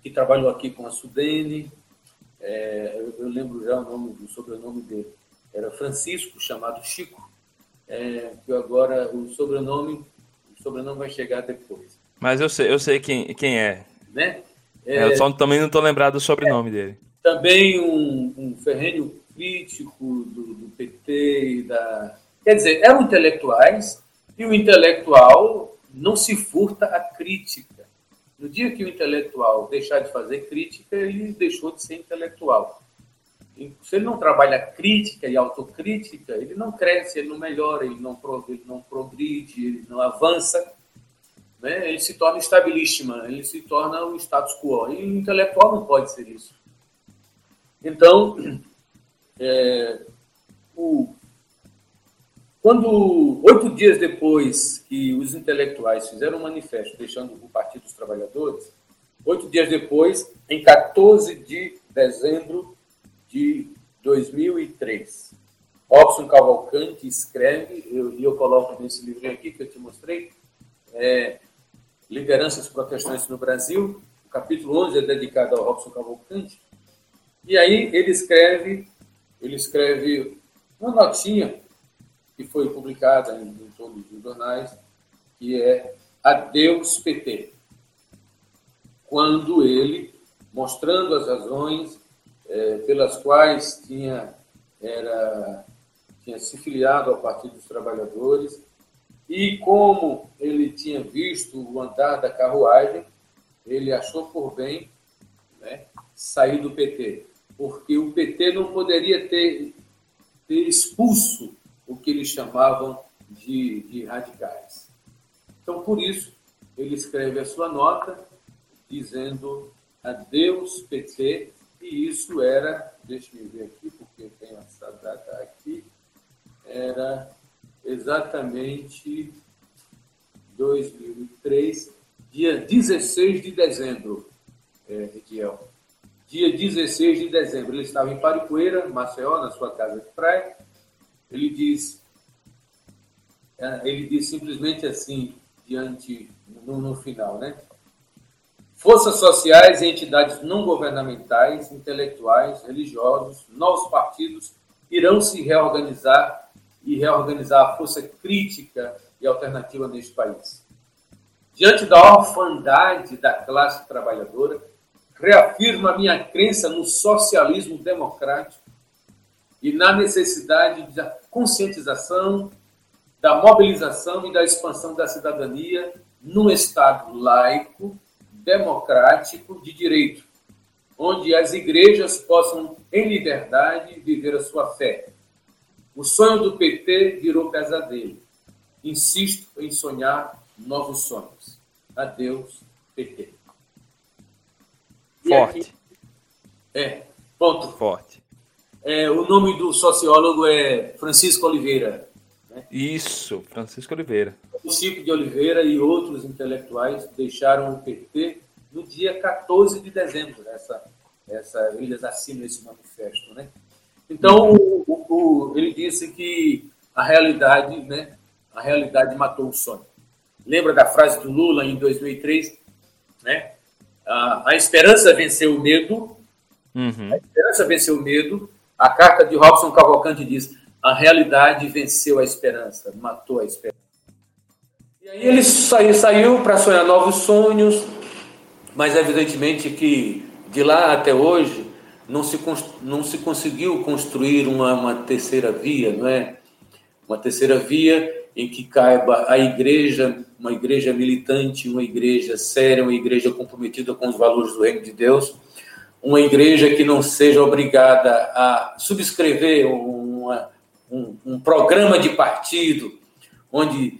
que trabalhou aqui com a Sudene, eu lembro já o sobrenome dele, era Francisco, chamado Chico, que agora o sobrenome vai chegar depois. Mas eu sei quem é. Né? Eu só também não estou lembrado do sobrenome dele. Também um ferrenho crítico do PT e da... Quer dizer, eram intelectuais, e o intelectual não se furta à crítica. No dia que o intelectual deixar de fazer crítica, ele deixou de ser intelectual. E se ele não trabalha crítica e autocrítica, ele não cresce, ele não melhora, ele não progride, ele não avança, né? Ele se torna establishment, ele se torna o status quo. E o intelectual não pode ser isso. Então, quando 8 dias depois que os intelectuais fizeram um manifesto deixando o Partido dos Trabalhadores, 8 dias depois, em 14 de dezembro de 2003, Robinson Cavalcanti escreve, eu coloco nesse livrinho aqui que eu te mostrei, Lideranças Protestantes no Brasil, o capítulo 11 é dedicado ao Robinson Cavalcanti, e aí ele escreve uma notinha que foi publicada em todos os jornais, que é Adeus PT, quando ele, mostrando as razões pelas quais tinha se filiado ao Partido dos Trabalhadores e como ele tinha visto o andar da carruagem, ele achou por bem, né, sair do PT, porque o PT não poderia ter expulso o que eles chamavam de radicais. Então, por isso, ele escreve a sua nota dizendo adeus PT, e isso era, deixa eu ver aqui, porque tem essa data aqui, era exatamente 2003, dia 16 de dezembro, Ediel. Dia 16 de dezembro, ele estava em Paripueira, Maceió, na sua casa de praia. Ele diz simplesmente assim, diante, no final, né? Forças sociais e entidades não governamentais, intelectuais, religiosos, novos partidos irão se reorganizar e reorganizar a força crítica e alternativa neste país. Diante da orfandade da classe trabalhadora, reafirmo a minha crença no socialismo democrático e na necessidade da conscientização, da mobilização e da expansão da cidadania num Estado laico, democrático, de direito, onde as igrejas possam, em liberdade, viver a sua fé. O sonho do PT virou pesadelo. Insisto em sonhar novos sonhos. Adeus, PT. Forte. Aqui... ponto. Forte. O nome do sociólogo é Francisco Oliveira. Né? Isso, Francisco Oliveira. O Chico de Oliveira e outros intelectuais deixaram o PT no dia 14 de dezembro. Eles assinam esse manifesto. Né? Então, ele disse que a realidade matou o sonho. Lembra da frase do Lula em 2003? Né? A esperança venceu o medo. Uhum. A esperança venceu o medo. A carta de Robinson Cavalcanti diz: a realidade venceu a esperança, matou a esperança. E aí ele saiu para sonhar novos sonhos, mas evidentemente que de lá até hoje não se conseguiu construir uma terceira via, não é? Uma terceira via em que caiba a igreja, uma igreja militante, uma igreja séria, uma igreja comprometida com os valores do Reino de Deus, uma igreja que não seja obrigada a subscrever um programa de partido onde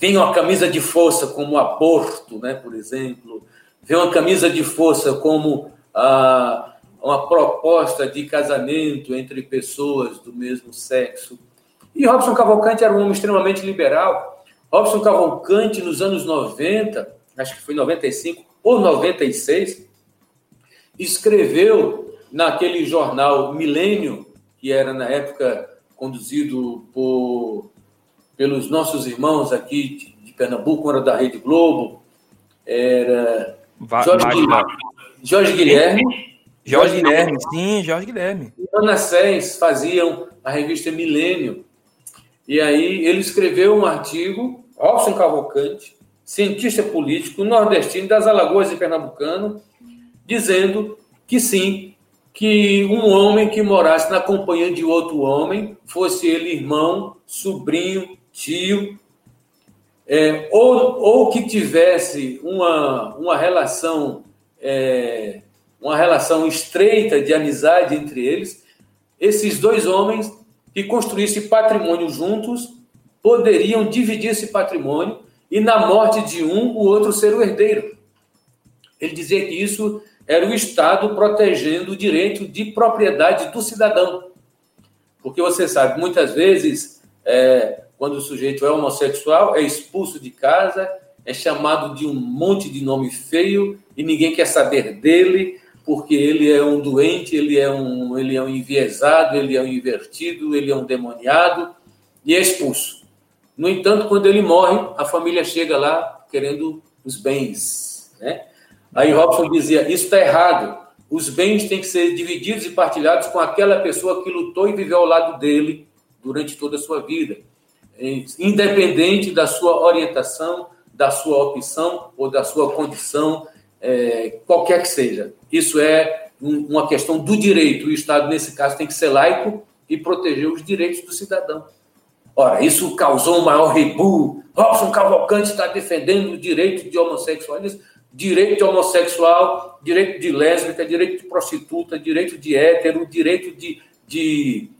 vem uma camisa de força como aborto, né, por exemplo, vem uma camisa de força como uma proposta de casamento entre pessoas do mesmo sexo. E Robinson Cavalcanti era um homem extremamente liberal. Robinson Cavalcanti, nos anos 90, acho que foi 95 ou 96, escreveu naquele jornal Milênio, que era, na época, conduzido pelos nossos irmãos aqui de Pernambuco, era da Rede Globo, era Jorge Guilherme. E Ana Sés faziam a revista Milênio. E aí ele escreveu um artigo, Robinson Cavalcanti, cientista político, nordestino, das Alagoas e pernambucano, dizendo que sim, que um homem que morasse na companhia de outro homem, fosse ele irmão, sobrinho, tio, ou que tivesse uma relação estreita de amizade entre eles, esses dois homens que construíssem patrimônio juntos poderiam dividir esse patrimônio e, na morte de um, o outro ser o herdeiro. Ele dizia que isso era o Estado protegendo o direito de propriedade do cidadão. Porque você sabe, muitas vezes, quando o sujeito é homossexual, é expulso de casa, é chamado de um monte de nome feio e ninguém quer saber dele, porque ele é um doente, ele é um enviesado, ele é um invertido, ele é um demoniado, e é expulso. No entanto, quando ele morre, a família chega lá querendo os bens, né? Aí Robinson dizia, isso está errado. Os bens têm que ser divididos e partilhados com aquela pessoa que lutou e viveu ao lado dele durante toda a sua vida, independente da sua orientação, da sua opção ou da sua condição, qualquer que seja. Isso é uma questão do direito. O Estado, nesse caso, tem que ser laico e proteger os direitos do cidadão. Ora, isso causou um maior rebu. Robinson Cavalcanti está defendendo o direito de homossexualismo. Direito de homossexual, direito de lésbica, direito de prostituta, direito de hétero, direito de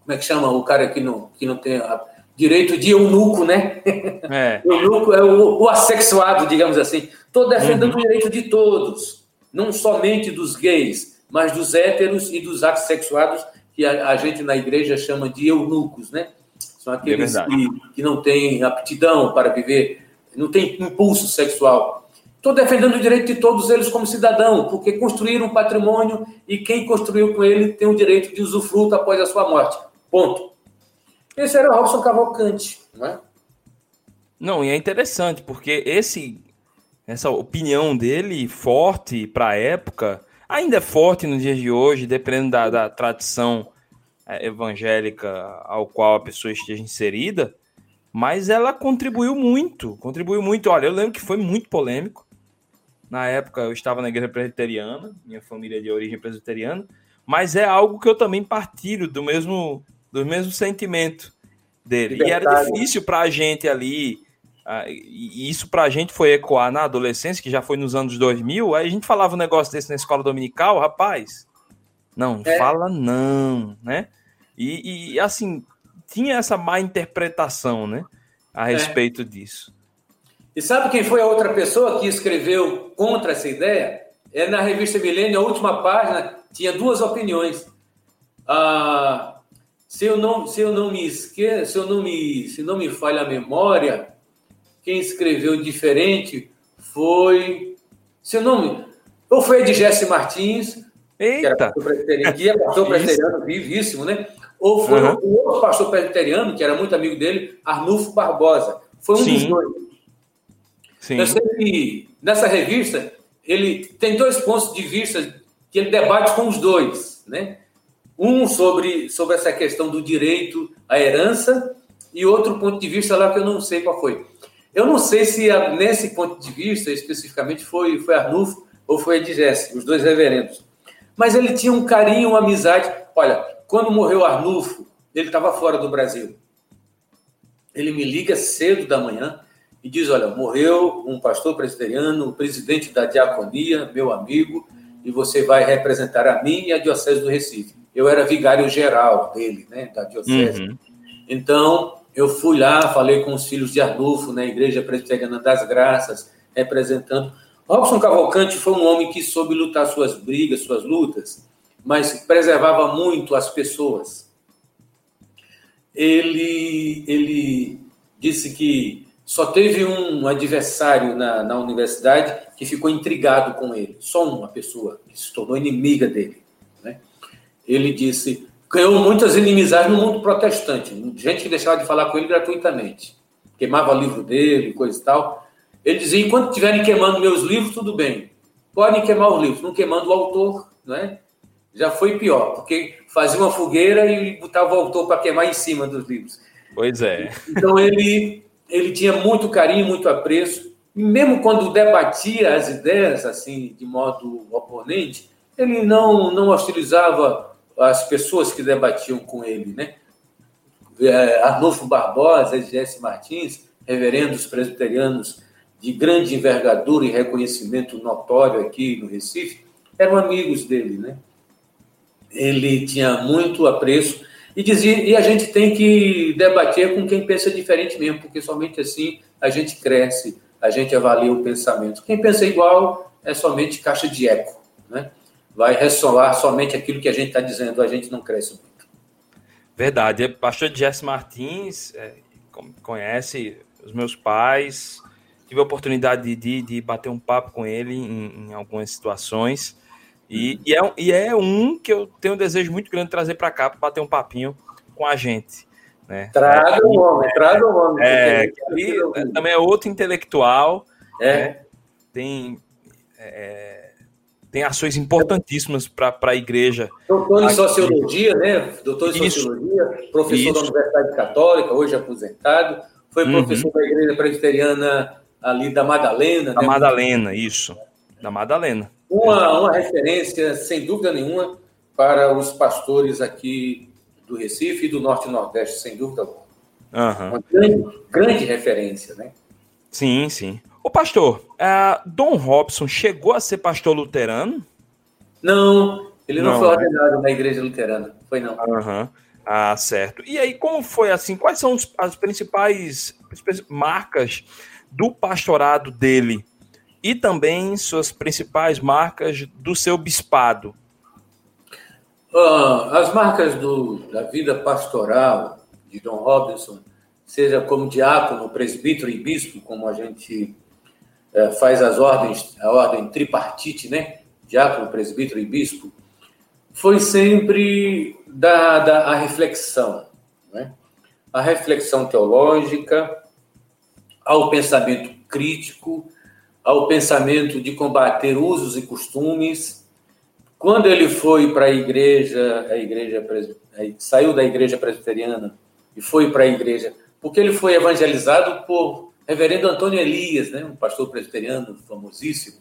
como é que chama o cara que não tem... direito de eunuco, né? Eunuco é o assexuado, digamos assim. Estou defendendo o direito de todos, não somente dos gays, mas dos héteros e dos assexuados, que a gente na igreja chama de eunucos, né? São aqueles que não têm aptidão para viver... não tem impulso sexual. Estou defendendo o direito de todos eles como cidadão, porque construíram um patrimônio e quem construiu com ele tem o direito de usufruto após a sua morte. Ponto. Esse era o Robinson Cavalcanti, não é? Não, e é interessante, porque essa opinião dele, forte para a época, ainda é forte nos dias de hoje, dependendo da tradição evangélica ao qual a pessoa esteja inserida, mas ela contribuiu muito. Olha, eu lembro que foi muito polêmico. Na época eu estava na igreja presbiteriana, minha família é de origem presbiteriana, mas é algo que eu também partilho do mesmo sentimento dele. Libertário. E era difícil para a gente ali, e isso para a gente foi ecoar na adolescência, que já foi nos anos 2000, aí a gente falava um negócio desse na escola dominical, rapaz, não fala não, né? E assim... tinha essa má interpretação, né, a respeito disso. E sabe quem foi a outra pessoa que escreveu contra essa ideia? Na revista Milênio, a última página, tinha duas opiniões. Se não me falha a memória, quem escreveu diferente foi... seu nome? Ou foi a de Jessé Martins, eita, que era pastor presbiteriano, vivíssimo, né? Ou foi o outro pastor presbiteriano, que era muito amigo dele, Arnulfo Barbosa. Foi um dos dois. Sim. Eu sei que nessa revista, ele tem dois pontos de vista que ele debate com os dois, né? Um sobre essa questão do direito à herança e outro ponto de vista lá que eu não sei qual foi. Eu não sei se nesse ponto de vista, especificamente, foi Arnulfo ou foi Edgésio, os dois reverendos. Mas ele tinha um carinho, uma amizade. Olha, quando morreu Arnulfo, ele estava fora do Brasil. Ele me liga cedo da manhã e diz, olha, morreu um pastor presbiteriano, presidente da diaconia, meu amigo, e você vai representar a mim e a Diocese do Recife. Eu era vigário-geral dele, né, da Diocese. Uhum. Então, eu fui lá, falei com os filhos de Arnulfo, na Igreja Presbiteriana das Graças, representando. Robinson Cavalcanti foi um homem que soube lutar suas brigas, suas lutas, mas preservava muito as pessoas. Ele disse que só teve um adversário na universidade que ficou intrigado com ele. Só uma pessoa que se tornou inimiga dele. Né? Ele disse... Ganhou muitas inimizades no mundo protestante. Gente que deixava de falar com ele gratuitamente. Queimava livro dele, coisa e tal. Ele dizia, enquanto estiverem queimando meus livros, tudo bem. Podem queimar os livros, não queimando o autor. Né? Já foi pior, porque fazia uma fogueira e botava o autor para queimar em cima dos livros. Pois é. Então, ele tinha muito carinho, muito apreço. E mesmo quando debatia as ideias, assim, de modo oponente, ele não hostilizava as pessoas que debatiam com ele, né? Arnulfo Barbosa, Jessé Martins, reverendos presbiterianos de grande envergadura e reconhecimento notório aqui no Recife, eram amigos dele, né? Ele tinha muito apreço e dizia, e a gente tem que debater com quem pensa diferente mesmo, porque somente assim a gente cresce, a gente avalia o pensamento. Quem pensa igual é somente caixa de eco, né? Vai ressoar somente aquilo que a gente está dizendo, a gente não cresce muito. Verdade. O pastor Jessé Martins conhece os meus pais, tive a oportunidade de bater um papo com ele em algumas situações, e é um que eu tenho um desejo muito grande de trazer para cá, para bater um papinho com a gente. Né? Traga o homem, traga o homem. Também é outro intelectual, né? Tem ações importantíssimas para a igreja. Doutor em sociologia, né? Doutor em sociologia, professor da Universidade Católica, hoje aposentado, foi professor da Igreja Presbiteriana ali da Madalena. Da, né? Madalena, isso. Da Madalena. Uma referência, sem dúvida nenhuma, para os pastores aqui do Recife e do Norte e Nordeste, sem dúvida alguma. Uhum. Uma grande referência, né? Sim, sim. Ô pastor, Dom Robinson chegou a ser pastor luterano? Não, ele não foi ordenado na igreja luterana, foi não. Uhum. Ah, certo. E aí, como foi assim? Quais são as principais marcas do pastorado dele e também suas principais marcas do seu bispado? As marcas da vida pastoral de Dom Robinson, seja como diácono, presbítero e bispo, como a gente faz as ordens, a ordem tripartite, né? Diácono, presbítero e bispo, foi sempre dada a reflexão, né? A reflexão teológica, ao pensamento crítico, ao pensamento de combater usos e costumes. Quando ele foi para saiu da igreja presbiteriana e foi para a igreja, porque ele foi evangelizado por reverendo Antônio Elias, né? Um pastor presbiteriano famosíssimo.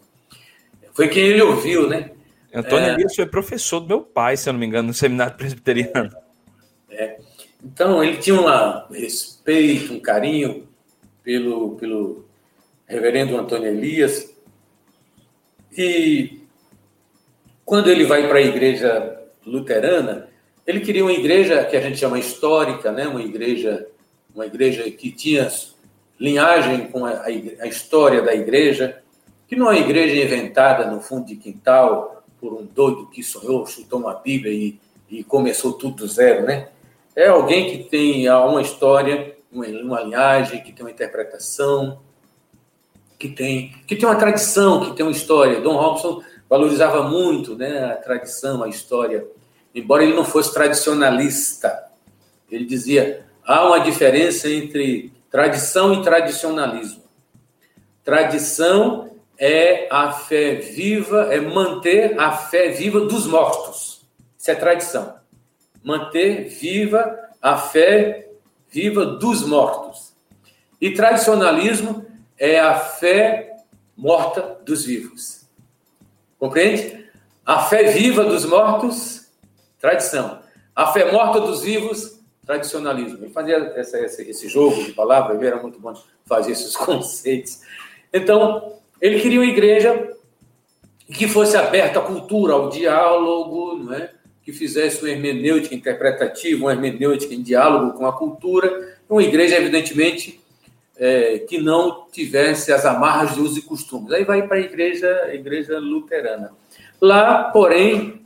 Foi quem ele ouviu, né? Antônio Elias foi professor do meu pai, se eu não me engano, no seminário presbiteriano. Então, ele tinha um respeito, um carinho pelo reverendo Antônio Elias. E quando ele vai para a igreja luterana, ele queria uma igreja que a gente chama histórica, né? Uma igreja que tinha linhagem com a história da igreja, que não é uma igreja inventada no fundo de quintal por um doido que sonhou, chutou uma Bíblia e começou tudo do zero, né? É alguém que tem uma história, uma linhagem, que tem uma interpretação, que tem uma tradição, que tem uma história. Dom Robinson valorizava muito, né, a tradição, a história, embora ele não fosse tradicionalista. Ele dizia, há uma diferença entre tradição e tradicionalismo. Tradição é a fé viva, é manter a fé viva dos mortos. Isso é tradição. Manter viva a fé viva dos mortos. E tradicionalismo é a fé morta dos vivos. Compreende? A fé viva dos mortos, tradição. A fé morta dos vivos, tradicionalismo. Eu fazia esse jogo de palavras, era muito bom fazer esses conceitos. Então, ele queria uma igreja que fosse aberta à cultura, ao diálogo, não é? Que fizesse uma hermenêutica interpretativa, uma hermenêutica em diálogo com a cultura, uma igreja, evidentemente, que não tivesse as amarras de uso e costumes. Aí vai para a igreja luterana. Lá, porém,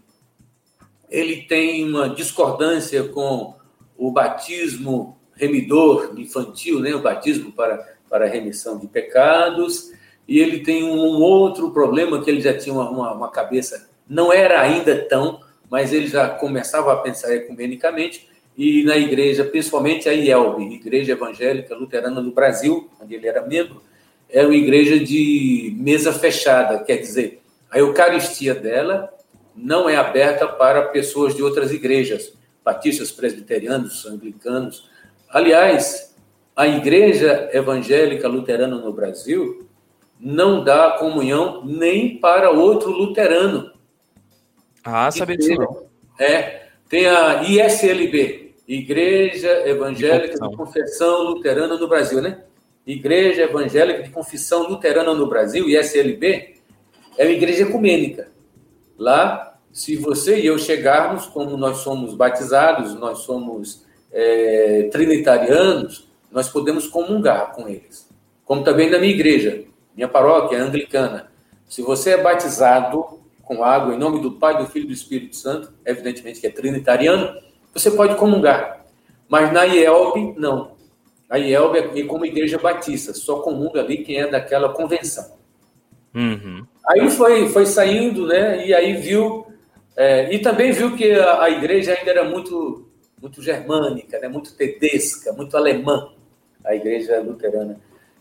ele tem uma discordância com o batismo remidor infantil, né? O batismo para remissão de pecados, e ele tem um outro problema, que ele já tinha uma cabeça, não era ainda tão, mas ele já começava a pensar ecumenicamente, e na igreja, principalmente a IELB, Igreja Evangélica Luterana do Brasil, onde ele era membro, era uma igreja de mesa fechada, quer dizer, a eucaristia dela não é aberta para pessoas de outras igrejas, batistas, presbiterianos, anglicanos. Aliás, a Igreja Evangélica Luterana no Brasil não dá comunhão nem para outro luterano. Ah, sabia disso não. Tem a ISLB, Igreja Evangélica de Confissão Luterana no Brasil, né? Igreja Evangélica de Confissão Luterana no Brasil, ISLB, é uma igreja ecumênica. Lá, se você e eu chegarmos, como nós somos batizados, nós somos trinitarianos, nós podemos comungar com eles. Como também na minha igreja, minha paróquia é anglicana. Se você é batizado com água, em nome do Pai, do Filho e do Espírito Santo, evidentemente que é trinitariano, você pode comungar. Mas na IELB, não. A IELB é como igreja batista, só comunga ali quem é daquela convenção. Uhum. Aí foi saindo, né? E aí viu... e também viu que a igreja ainda era muito, muito germânica, né, muito tedesca, muito alemã, a igreja luterana.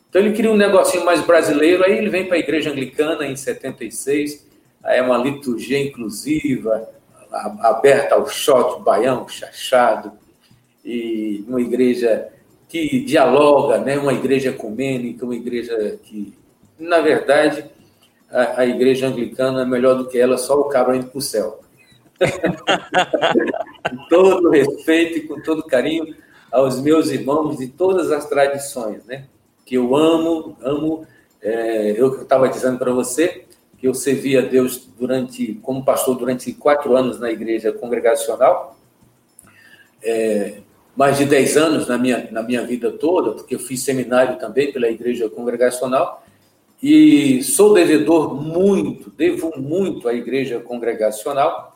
Então ele queria um negocinho mais brasileiro, aí ele vem para a igreja anglicana em 76... É uma liturgia inclusiva, aberta ao shot, baião, chachado, e uma igreja que dialoga, né? Uma igreja ecumênica, uma igreja que, na verdade, a igreja anglicana é melhor do que ela, só o cabra indo para o céu. Com todo respeito e com todo carinho aos meus irmãos de todas as tradições, né? Que eu amo, eu estava dizendo para você, que eu servi a Deus como pastor durante 4 anos na igreja congregacional, mais de 10 anos na minha vida toda, porque eu fiz seminário também pela igreja congregacional, e sou devo muito à igreja congregacional,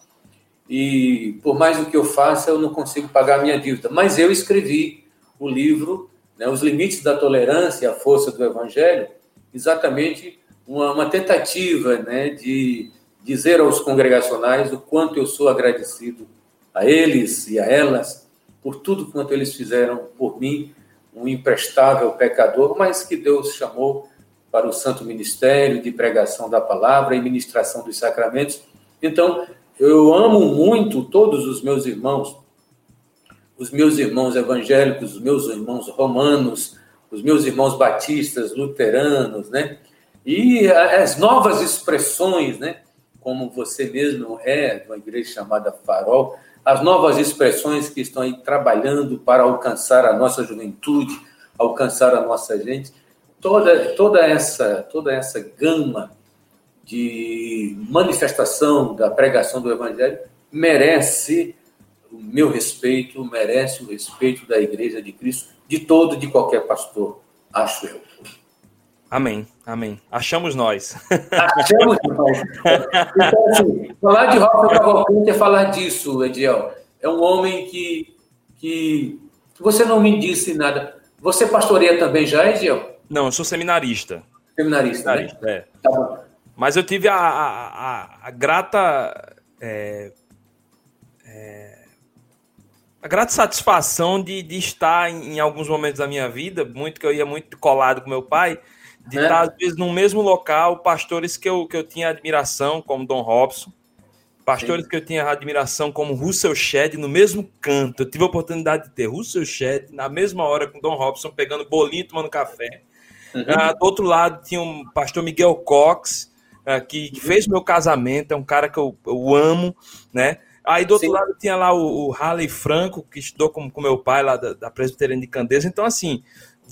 e por mais do que eu faça, eu não consigo pagar a minha dívida. Mas eu escrevi o livro, né, Os Limites da Tolerância e a Força do Evangelho, exatamente uma tentativa, né, de dizer aos congregacionais o quanto eu sou agradecido a eles e a elas por tudo quanto eles fizeram por mim, um imprestável pecador, mas que Deus chamou para o santo ministério de pregação da palavra e ministração dos sacramentos. Então, eu amo muito todos os meus irmãos evangélicos, os meus irmãos romanos, os meus irmãos batistas, luteranos, né? E as novas expressões, né? Como você mesmo é de uma igreja chamada Farol, as novas expressões que estão aí trabalhando para alcançar a nossa juventude, alcançar a nossa gente, toda essa gama de manifestação da pregação do Evangelho merece o meu respeito, merece o respeito da Igreja de Cristo, de qualquer pastor, acho eu. Amém, amém. Achamos nós. Então, assim, falar de Robinson Cavalcanti é falar disso, Ediel. É um homem que... Você não me disse nada. Você pastoreia também já, Ediel? Não, eu sou seminarista. Seminarista, né? Tá bom. Mas eu tive a grata satisfação de estar em alguns momentos da minha vida, muito que eu ia muito colado com meu pai, de estar, às vezes, no mesmo local, pastores que eu tinha admiração, como Dom Robson, Pastores que eu tinha admiração como Russell Shedd no mesmo canto. Eu tive a oportunidade de ter Russell Shedd na mesma hora com Don Robson, pegando bolinho, tomando café. Uhum. Do outro lado tinha um pastor Miguel Cox, que fez meu casamento, é um cara que eu amo, né? Aí do outro lado tinha lá o Halley Franco, que estudou com meu pai lá da Presbiteriana de Candeias. Então assim,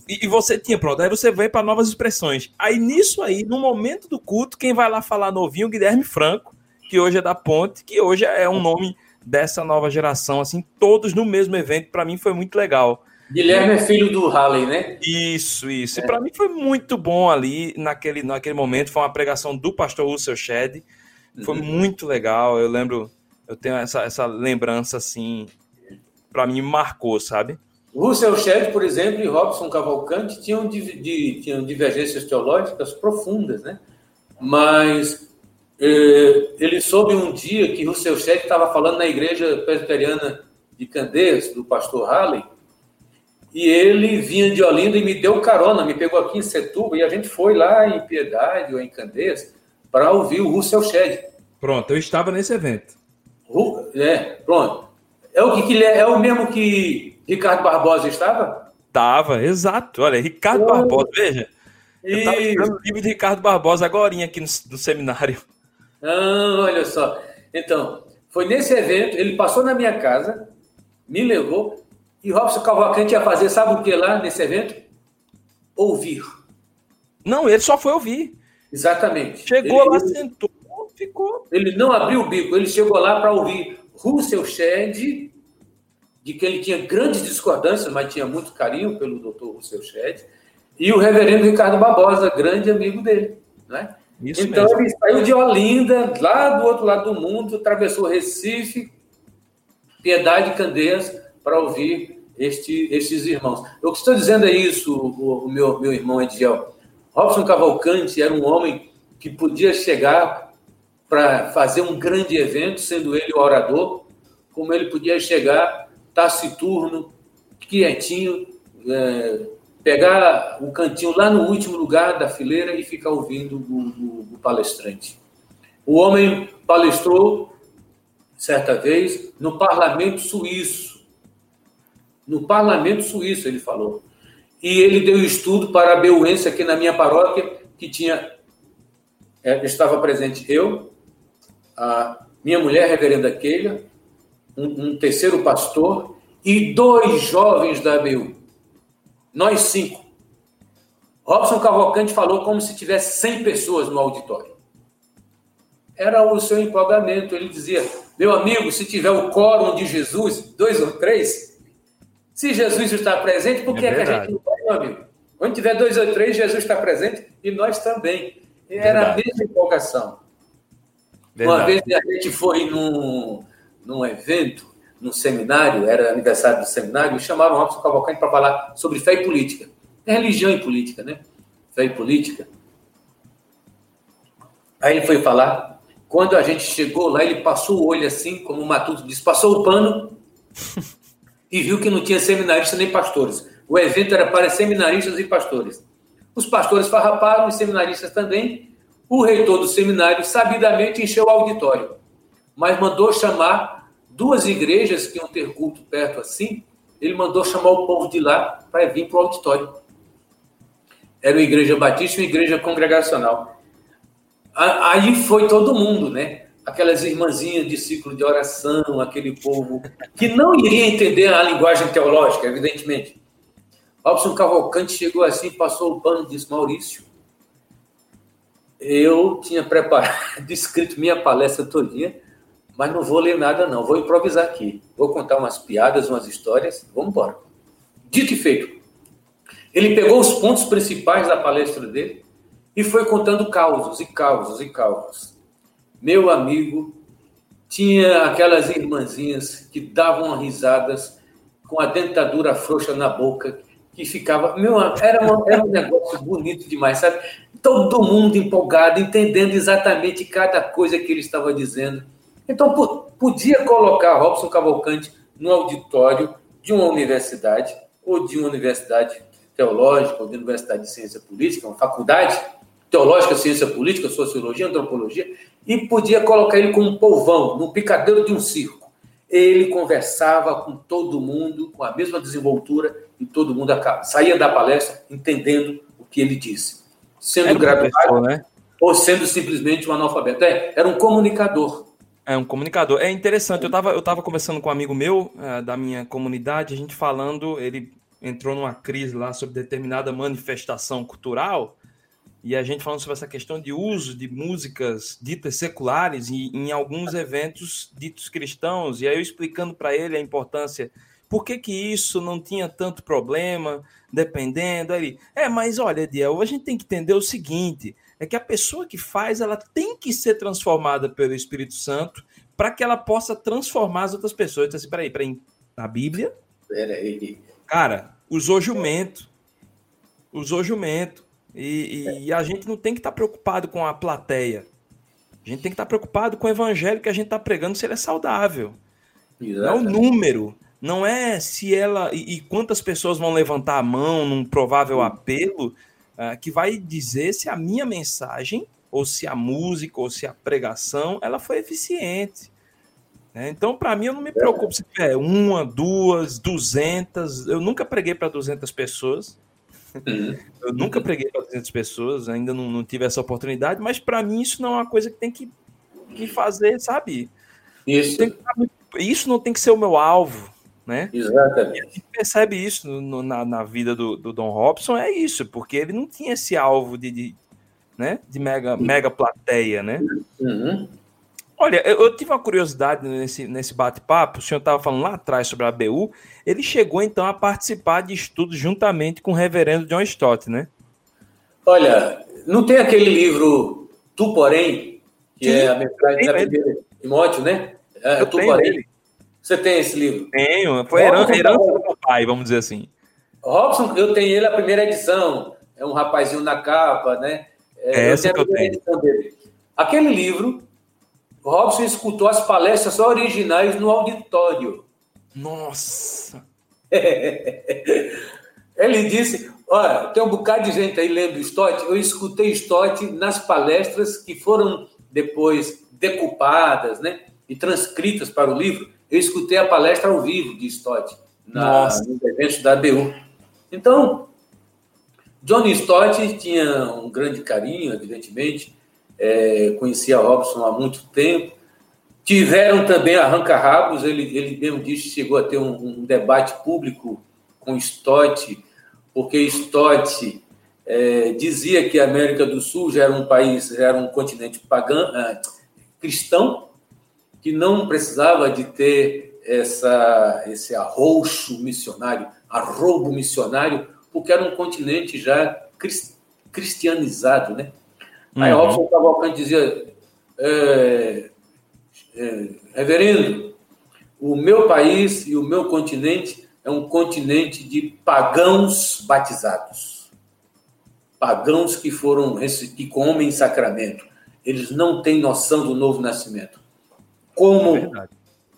e você tinha, pronto, aí você veio para novas expressões. Aí nisso aí, no momento do culto, quem vai lá falar novinho, Guilherme Franco, que hoje é da Ponte, que hoje é um nome dessa nova geração, assim, todos no mesmo evento, para mim foi muito legal. Guilherme é filho do Halley, né? Isso. É. E para mim foi muito bom ali, naquele momento, foi uma pregação do pastor Russell Shedd, foi muito legal, eu lembro, eu tenho essa lembrança, assim, para mim marcou, sabe? Russell Shedd, por exemplo, e Robinson Cavalcanti tinham divergências teológicas profundas, né? Mas ele soube um dia que Russell Shedd estava falando na igreja presbiteriana de Candeias, do pastor Halley, e ele vinha de Olinda e me deu carona, me pegou aqui em Setúbal, e a gente foi lá em Piedade ou em Candeias para ouvir o Russell Shedd. Pronto, eu estava nesse evento. Pronto. É o mesmo que Ricardo Barbosa estava? Estava, exato. Olha, Ricardo Barbosa, veja. Eu estava estudando o livro de Ricardo Barbosa agorinha aqui no seminário. Ah, olha só. Então, foi nesse evento, ele passou na minha casa, me levou. E Robinson Cavalcanti ia fazer, sabe o que lá nesse evento? Ouvir. Não, ele só foi ouvir. Exatamente. Chegou lá, sentou, ficou. Ele não abriu o bico, ele chegou lá para ouvir Russell Shedd, de que ele tinha grandes discordâncias, mas tinha muito carinho pelo doutor Russell Shedd, e o reverendo Ricardo Barbosa, grande amigo dele. Né? Isso então mesmo. Ele saiu de Olinda, lá do outro lado do mundo, atravessou Recife, Piedade, Candeias, para ouvir estes irmãos. Eu estou dizendo é isso, o meu irmão Ediel. Robinson Cavalcanti era um homem que podia chegar para fazer um grande evento, sendo ele o orador, como ele podia chegar taciturno, quietinho, pegar o cantinho lá no último lugar da fileira e ficar ouvindo o palestrante. O homem palestrou, certa vez, no parlamento suíço. No parlamento suíço, ele falou. E ele deu estudo para a Beuense aqui na minha paróquia, que estava presente eu, a minha mulher, reverenda Keila, um terceiro pastor, e 2 jovens da ABU. Nós 5. Robinson Cavalcanti falou como se tivesse 100 pessoas no auditório. Era o seu empolgamento. Ele dizia, meu amigo, se tiver o quórum de Jesus, 2 ou 3... Se Jesus está presente, por que é que a gente não vai, meu amigo? Onde tiver 2 ou 3, Jesus está presente e nós também. Era a mesma empolgação. Verdade. Uma vez a gente foi num evento, num seminário, era aniversário do seminário, e chamaram o Robinson Cavalcanti para falar sobre fé e política. É religião e política, né? Fé e política. Aí ele foi falar. Quando a gente chegou lá, ele passou o olho assim, como o Matuto disse, passou o pano... e viu que não tinha seminaristas nem pastores. O evento era para seminaristas e pastores. Os pastores farraparam, os seminaristas também. O reitor do seminário, sabidamente, encheu o auditório, mas mandou chamar 2 igrejas que iam ter culto perto assim, ele mandou chamar o povo de lá para vir para o auditório. Era uma igreja batista e uma igreja congregacional. Aí foi todo mundo, né? Aquelas irmãzinhas de ciclo de oração, aquele povo que não iria entender a linguagem teológica, evidentemente. Robinson Cavalcanti chegou assim, passou o pano e disse, Maurício, eu tinha preparado, escrito minha palestra todinha, mas não vou ler nada não, vou improvisar aqui, vou contar umas piadas, umas histórias, vamos embora. Dito e feito. Ele pegou os pontos principais da palestra dele e foi contando causos e causos e causos. Meu amigo, tinha aquelas irmãzinhas que davam risadas com a dentadura frouxa na boca, que ficava... Meu amigo, era um negócio bonito demais, sabe? Todo mundo empolgado, entendendo exatamente cada coisa que ele estava dizendo. Então, podia colocar Robinson Cavalcanti no auditório de uma universidade, ou de uma universidade teológica, ou de uma universidade de ciência política, uma faculdade teológica, ciência política, sociologia, antropologia... e podia colocar ele como um polvão, no picadeiro de um circo. Ele conversava com todo mundo, com a mesma desenvoltura, e todo mundo saía da palestra entendendo o que ele disse. Sendo graduado, né? Ou sendo simplesmente um analfabeto. Era um comunicador. É um comunicador. É interessante, eu estava conversando com um amigo meu, da minha comunidade, a gente falando, ele entrou numa crise lá sobre determinada manifestação cultural, e a gente falando sobre essa questão de uso de músicas ditas seculares em alguns eventos ditos cristãos, e aí eu explicando para ele a importância, por que que isso não tinha tanto problema, dependendo, aí ele, mas olha, Ediel, a gente tem que entender o seguinte, é que a pessoa que faz, ela tem que ser transformada pelo Espírito Santo para que ela possa transformar as outras pessoas. Eu disse assim, peraí, na Bíblia? Peraí. Cara, usou jumento. E a gente não tem que estar preocupado com a plateia. A gente tem que estar preocupado com o evangelho que a gente está pregando, se ele é saudável. Exatamente. Não é o número, não é se ela... E quantas pessoas vão levantar a mão num provável apelo que vai dizer se a minha mensagem, ou se a música, ou se a pregação, ela foi eficiente. Né? Então, para mim, eu não me preocupo se tiver 1, 2, 200... Eu nunca preguei para 200 pessoas. Eu nunca preguei para 200 pessoas, ainda não tive essa oportunidade, mas para mim isso não é uma coisa que tem que fazer, sabe? Isso não tem que ser o meu alvo, né? Exatamente. E a gente percebe isso na vida do Dom Robson, é isso, porque ele não tinha esse alvo de mega plateia, né? Uhum. Olha, eu tive uma curiosidade nesse bate-papo, o senhor estava falando lá atrás sobre a ABU, ele chegou então a participar de estudos juntamente com o reverendo John Stott, né? Olha, não tem aquele livro Tu Porém, que sim, é a mensagem da primeira Timóteo, né? É, Tu Porém. Você tem esse livro? Tenho, foi herança do meu pai, vamos dizer assim. Robson, eu tenho ele a primeira edição, é um rapazinho na capa, né? Essa que eu tenho. Aquele livro... Robson escutou as palestras originais no auditório. Nossa! Ele disse, olha, tem um bocado de gente aí lendo Stott, eu escutei Stott nas palestras que foram depois decupadas, né, e transcritas para o livro. Eu escutei a palestra ao vivo de Stott no evento da ABU. Então, John Stott tinha um grande carinho, evidentemente, conhecia Robson há muito tempo, tiveram também arranca-rabos, ele mesmo disse que chegou a ter um debate público com Stott, porque Stott dizia que a América do Sul já era um país, já era um continente cristão, que não precisava de ter esse arroubo missionário, porque era um continente já cristianizado, né? Aí Robson Cavalcanti dizia, reverendo, o meu país e o meu continente é um continente de pagãos batizados. Pagãos que foram, que comem sacramento. Eles não têm noção do novo nascimento. Como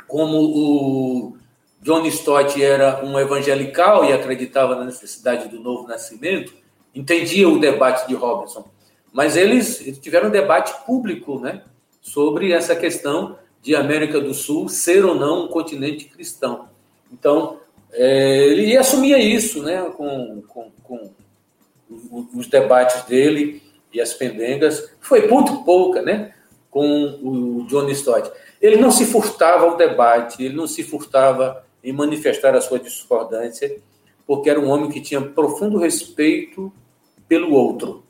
o John Stott era um evangelical e acreditava na necessidade do novo nascimento, entendia o debate de Robinson. Mas eles tiveram um debate público, né, sobre essa questão de América do Sul ser ou não um continente cristão. Então, ele assumia isso, né, com os debates dele e as pendengas. Foi muito pouca, né, com o John Stott. Ele não se furtava ao debate, ele não se furtava em manifestar a sua discordância, porque era um homem que tinha profundo respeito pelo outro.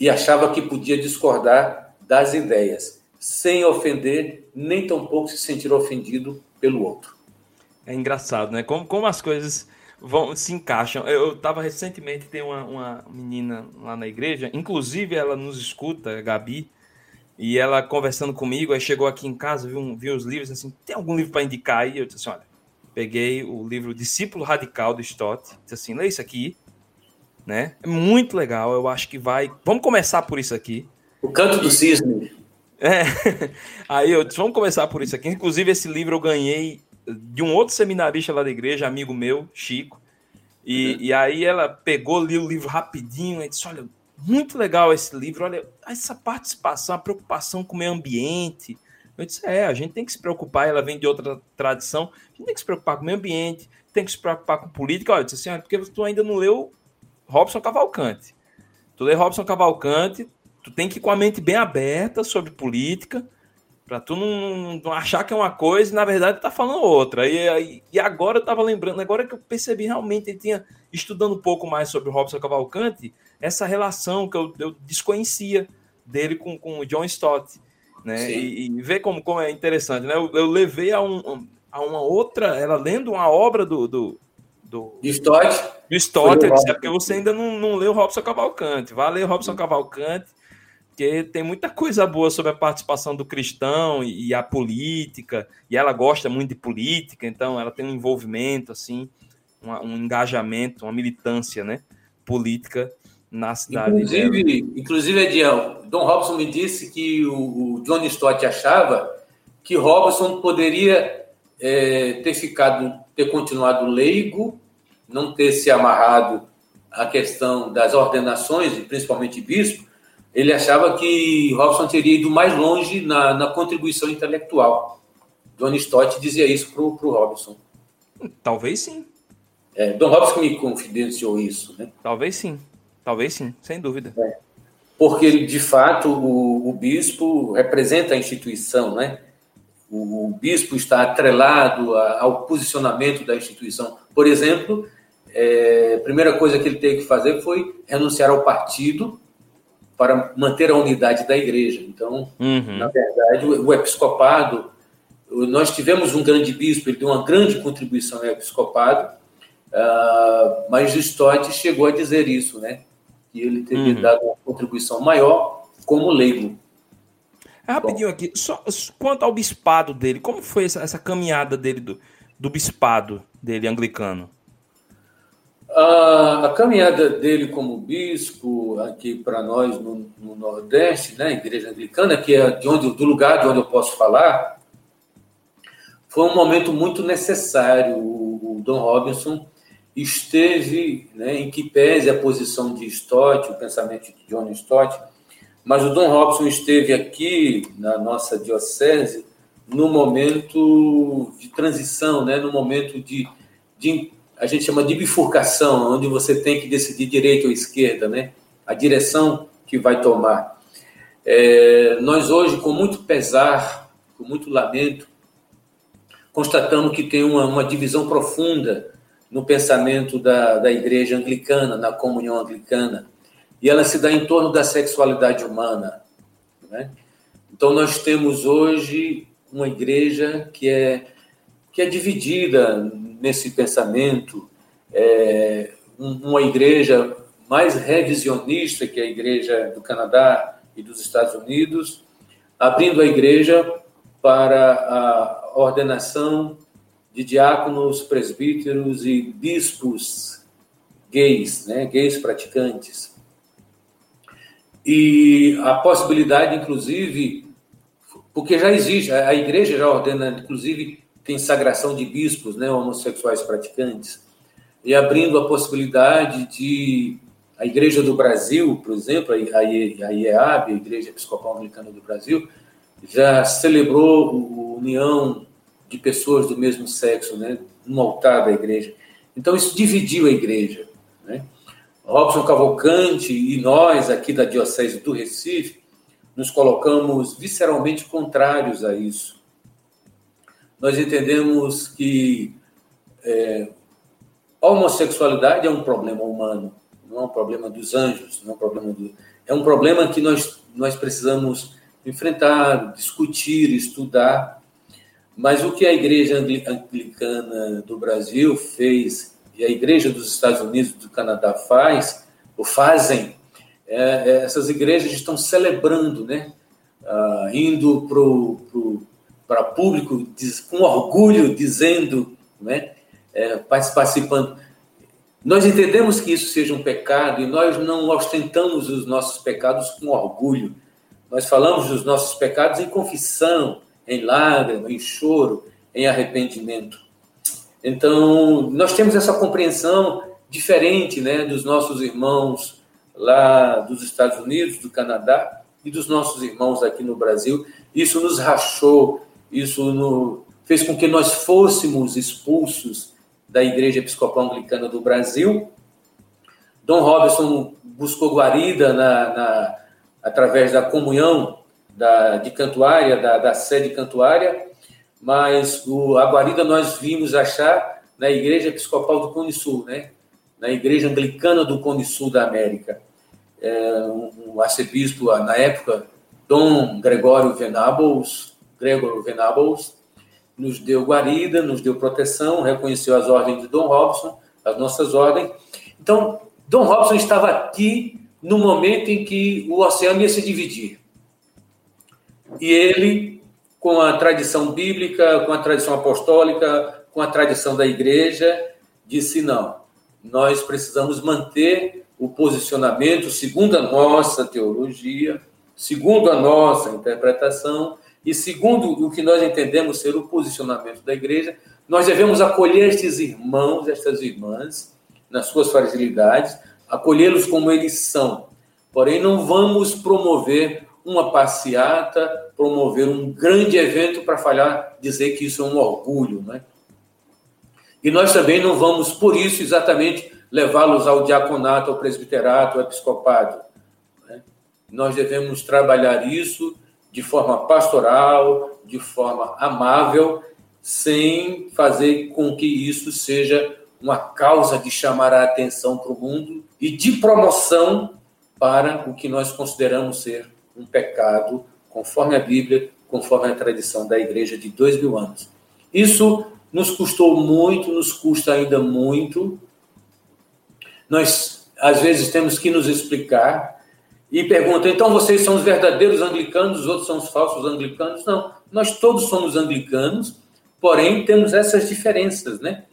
E achava que podia discordar das ideias, sem ofender, nem tampouco se sentir ofendido pelo outro. É engraçado, né? Como as coisas se encaixam. Eu estava recentemente, tem uma menina lá na igreja, inclusive ela nos escuta, a Gabi, e ela conversando comigo, aí chegou aqui em casa, viu os livros, assim, tem algum livro para indicar? E eu disse assim, olha, peguei o livro Discípulo Radical, do Stott, disse assim, lê isso aqui. Né? É muito legal, eu acho que vai. Vamos começar por isso aqui. O Canto do Cisne. Aí eu disse, vamos começar por isso aqui. Inclusive, esse livro eu ganhei de um outro seminarista lá da igreja, amigo meu, Chico. E aí ela pegou, li o livro rapidinho, e disse, olha, muito legal esse livro, olha, essa participação, a preocupação com o meio ambiente. Eu disse, a gente tem que se preocupar, ela vem de outra tradição, a gente tem que se preocupar com o meio ambiente, tem que se preocupar com política. Olha, eu disse assim, porque tu ainda não leu Robinson Cavalcanti. Tu lê Robinson Cavalcanti, tu tem que ir com a mente bem aberta sobre política, para tu não achar que é uma coisa e, na verdade, tá falando outra. E agora eu tava lembrando, agora que eu percebi realmente, ele tinha, estudando um pouco mais sobre o Robinson Cavalcanti, essa relação que eu desconhecia dele com o John Stott, né? E ver como é interessante, né? Eu levei a uma outra, ela lendo uma obra do Stott, eu disse, porque você ainda não leu Robinson Cavalcanti, vai ler Robinson Cavalcanti, porque tem muita coisa boa sobre a participação do cristão e a política, e ela gosta muito de política, então ela tem um envolvimento, assim, um engajamento, uma militância, né, política na cidade. Inclusive, Ediel, Dom Robinson me disse que o John Stott achava que Robinson poderia ter continuado leigo, não ter se amarrado à questão das ordenações, principalmente bispo. Ele achava que Robinson teria ido mais longe na contribuição intelectual. John Stott dizia isso para o Robinson. Talvez sim. Dom Robinson me confidenciou isso, né? Talvez sim, sem dúvida. Porque, de fato, o bispo representa a instituição, né? O bispo está atrelado ao posicionamento da instituição. Por exemplo, a primeira coisa que ele teve que fazer foi renunciar ao partido para manter a unidade da igreja. Então, Na verdade, o episcopado... Nós tivemos um grande bispo, ele deu uma grande contribuição ao episcopado, mas Stott chegou a dizer isso, né? Que ele teria dado uma contribuição maior como leigo. Rapidinho aqui, só quanto ao bispado dele, como foi essa caminhada dele, do bispado dele anglicano? A caminhada dele como bispo, aqui para nós no Nordeste, né, Igreja Anglicana, que é do lugar de onde eu posso falar, foi um momento muito necessário. O Dom Robinson esteve, né, em que pese a posição de Stott, o pensamento de John Stott, mas o Dom Robinson esteve aqui na nossa diocese no momento de transição, né, no momento de a gente chama de bifurcação, onde você tem que decidir direita ou esquerda, né? A direção que vai tomar. Nós hoje, com muito pesar, com muito lamento, constatamos que tem uma divisão profunda no pensamento da Igreja Anglicana, na comunhão anglicana, e ela se dá em torno da sexualidade humana, né? Então, nós temos hoje uma igreja que é dividida nesse pensamento, uma igreja mais revisionista que a igreja do Canadá e dos Estados Unidos, abrindo a igreja para a ordenação de diáconos, presbíteros e bispos gays, né, gays praticantes. E a possibilidade, inclusive, porque já existe, a igreja já ordena, inclusive, tem sagração de bispos, né, homossexuais praticantes, e abrindo a possibilidade de a Igreja do Brasil, por exemplo, a IEAB, a Igreja Episcopal Anglicana do Brasil, já celebrou a união de pessoas do mesmo sexo, né, no altar da igreja. Então, isso dividiu a igreja, né? Robinson Cavalcanti e nós, aqui da Diocese do Recife, nos colocamos visceralmente contrários a isso. Nós entendemos que a homossexualidade é um problema humano, não é um problema dos anjos, não é um problema é um problema que nós precisamos enfrentar, discutir, estudar. Mas o que a Igreja Anglicana do Brasil fez e a Igreja dos Estados Unidos e do Canadá fazem, essas igrejas estão celebrando, né? Indo para público, com orgulho, dizendo, né, participando. Nós entendemos que isso seja um pecado e nós não ostentamos os nossos pecados com orgulho. Nós falamos dos nossos pecados em confissão, em lágrima, em choro, em arrependimento. Então, nós temos essa compreensão diferente, né, dos nossos irmãos lá dos Estados Unidos, do Canadá e dos nossos irmãos aqui no Brasil. Isso nos rachou, fez com que nós fôssemos expulsos da Igreja Episcopal Anglicana do Brasil. Dom Robinson buscou guarida através da comunhão de Cantuária, da sede Cantuária, mas a guarida nós vimos achar na Igreja Episcopal do Cone Sul, né? Na Igreja Anglicana do Cone Sul da América. O arcebispo, na época, Dom Gregório Venables, nos deu guarida, nos deu proteção, reconheceu as ordens de Dom Robinson, as nossas ordens. Então, Dom Robinson estava aqui no momento em que o oceano ia se dividir. E ele, com a tradição bíblica, com a tradição apostólica, com a tradição da igreja, disse: não, nós precisamos manter o posicionamento segundo a nossa teologia, segundo a nossa interpretação e segundo o que nós entendemos ser o posicionamento da igreja. Nós devemos acolher estes irmãos, estas irmãs, nas suas fragilidades, acolhê-los como eles são. Porém, não vamos promover uma passeata, promover um grande evento para dizer que isso é um orgulho, né? E nós também não vamos, por isso, exatamente, levá-los ao diaconato, ao presbiterato, ao episcopado, né? Nós devemos trabalhar isso de forma pastoral, de forma amável, sem fazer com que isso seja uma causa de chamar a atenção para o mundo e de promoção para o que nós consideramos ser um pecado, conforme a Bíblia, conforme a tradição da igreja de 2000 anos. Isso nos custou muito, nos custa ainda muito. Nós, às vezes, temos que nos explicar e perguntam: então vocês são os verdadeiros anglicanos, os outros são os falsos anglicanos? Não, nós todos somos anglicanos, porém temos essas diferenças, né?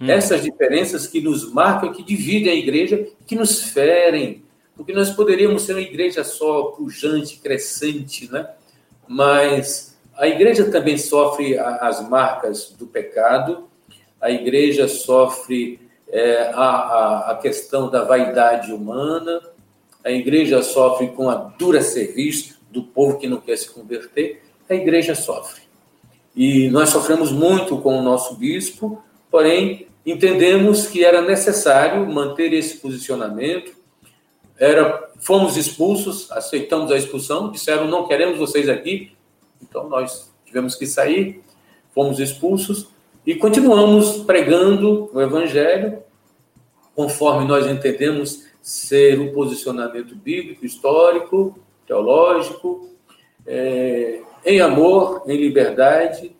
Essas diferenças que nos marcam, que dividem a igreja, que nos ferem, porque nós poderíamos ser uma igreja só, pujante, crescente, né? Mas a igreja também sofre as marcas do pecado, a igreja sofre a questão da vaidade humana, a igreja sofre com a dura serviço do povo que não quer se converter, a igreja sofre. E nós sofremos muito com o nosso bispo, porém entendemos que era necessário manter esse posicionamento. Fomos expulsos, aceitamos a expulsão, disseram: não queremos vocês aqui. Então nós tivemos que sair, fomos expulsos e continuamos pregando o evangelho conforme nós entendemos ser o posicionamento bíblico, histórico, teológico, em amor, em liberdade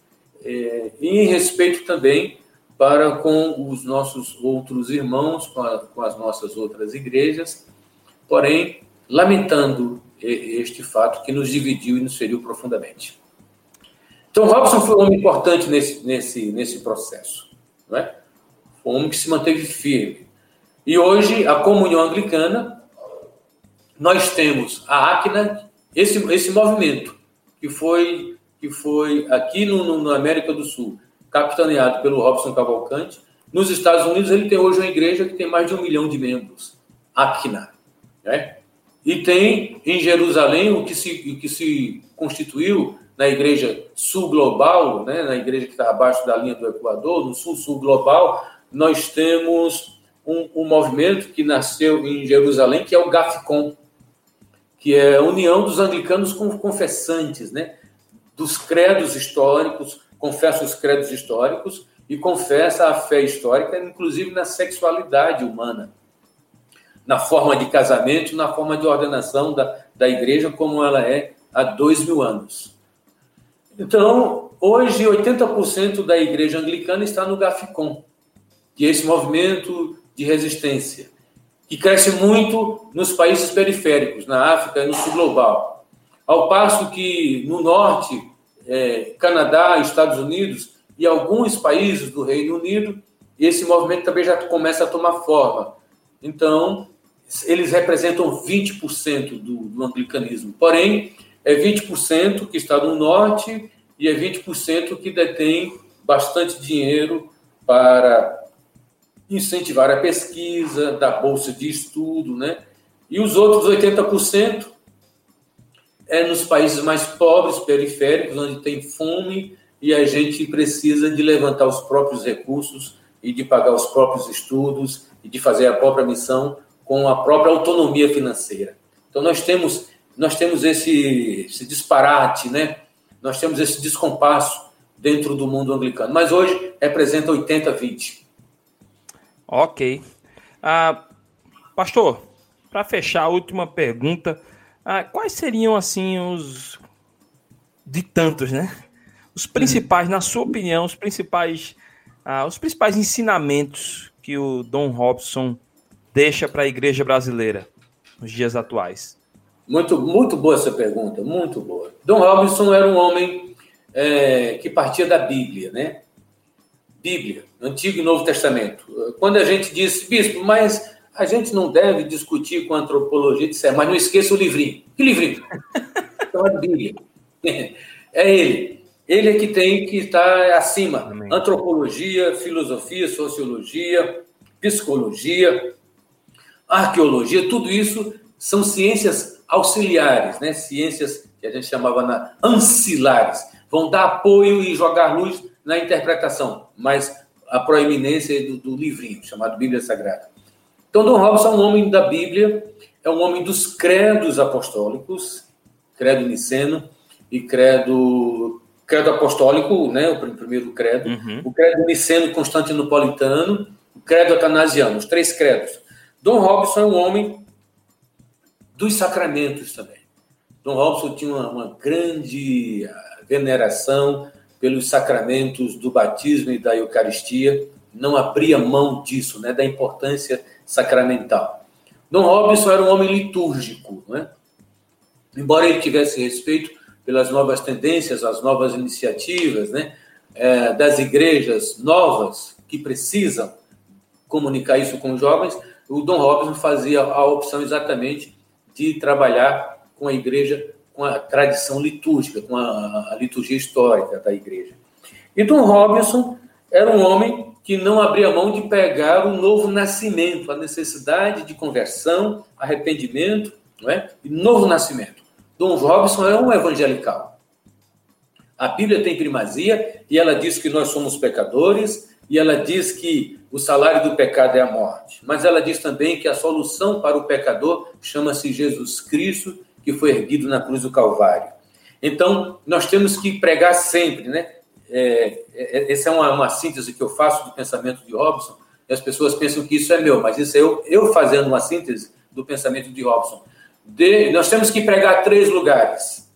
e em respeito também para com os nossos outros irmãos, com as nossas outras igrejas. Porém, lamentando este fato que nos dividiu e nos feriu profundamente. Então, Robinson foi um homem importante nesse processo, não é? Foi um homem que se manteve firme. E hoje, a comunhão anglicana, nós temos a ACNA, esse movimento que foi aqui na América do Sul, capitaneado pelo Robinson Cavalcanti. Nos Estados Unidos, ele tem hoje uma igreja que tem mais de 1 milhão de membros, ACNA. E tem em Jerusalém o que se constituiu na igreja sul global, né, na igreja que está abaixo da linha do Equador, no sul global. Nós temos um movimento que nasceu em Jerusalém, que é o GAFCON, que é a união dos anglicanos com confessantes, né, dos credos históricos, confessa os credos históricos e confessa a fé histórica, inclusive na sexualidade humana, na forma de casamento, na forma de ordenação da igreja, como ela é há 2000 anos. Então, hoje, 80% da igreja anglicana está no GAFCON, que é esse movimento de resistência, que cresce muito nos países periféricos, na África e no sul global. Ao passo que, no norte, Canadá, Estados Unidos e alguns países do Reino Unido, esse movimento também já começa a tomar forma. Então, eles representam 20% do anglicanismo. Porém, é 20% que está no norte e é 20% que detém bastante dinheiro para incentivar a pesquisa, dar bolsa de estudo, né? E os outros 80% é nos países mais pobres, periféricos, onde tem fome e a gente precisa de levantar os próprios recursos e de pagar os próprios estudos e de fazer a própria missão com a própria autonomia financeira. Então, nós temos esse disparate, né? Nós temos esse descompasso dentro do mundo anglicano. Mas hoje representa 80-20. Ok. Pastor, para fechar a última pergunta, quais seriam, assim, os... de tantos, né? Os principais, na sua opinião, os principais ensinamentos que o Dom Robson deixa para a igreja brasileira nos dias atuais? Muito, muito boa essa pergunta, muito boa. Dom Robinson era um homem que partia da Bíblia, né? Bíblia, Antigo e Novo Testamento. Quando a gente disse, bispo, mas a gente não deve discutir com a antropologia, disser, mas não esqueça o livrinho. Que livrinho? Então é a Bíblia. É ele. Ele é que tem que estar acima. Amém. Antropologia, filosofia, sociologia, psicologia, arqueologia, tudo isso são ciências auxiliares, né? Ciências que a gente chamava ancilares, vão dar apoio e jogar luz na interpretação, mas a proeminência do livrinho, chamado Bíblia Sagrada. Então, Dom Robson é um homem da Bíblia, é um homem dos credos apostólicos, credo niceno e credo apostólico, né? O primeiro credo, o credo niceno constantinopolitano, o credo atanasiano, os três credos. Dom Robson é um homem dos sacramentos também. Dom Robson tinha uma grande veneração pelos sacramentos do batismo e da Eucaristia, não abria mão disso, né, da importância sacramental. Dom Robson era um homem litúrgico, né? Embora ele tivesse respeito pelas novas tendências, as novas iniciativas, né, das igrejas novas que precisam comunicar isso com os jovens, o Dom Robson fazia a opção exatamente de trabalhar com a igreja, com a tradição litúrgica, com a liturgia histórica da igreja. E Dom Robinson era um homem que não abria mão de pegar o novo nascimento, a necessidade de conversão, arrependimento, não é? E novo nascimento. Dom Robinson é um evangelical. A Bíblia tem primazia e ela diz que nós somos pecadores e ela diz que o salário do pecado é a morte. Mas ela diz também que a solução para o pecador chama-se Jesus Cristo, que foi erguido na cruz do Calvário. Então, nós temos que pregar sempre, né? Essa é uma síntese que eu faço do pensamento de Robinson, e as pessoas pensam que isso é meu, mas isso é eu fazendo uma síntese do pensamento de Robinson. Nós temos que pregar três lugares.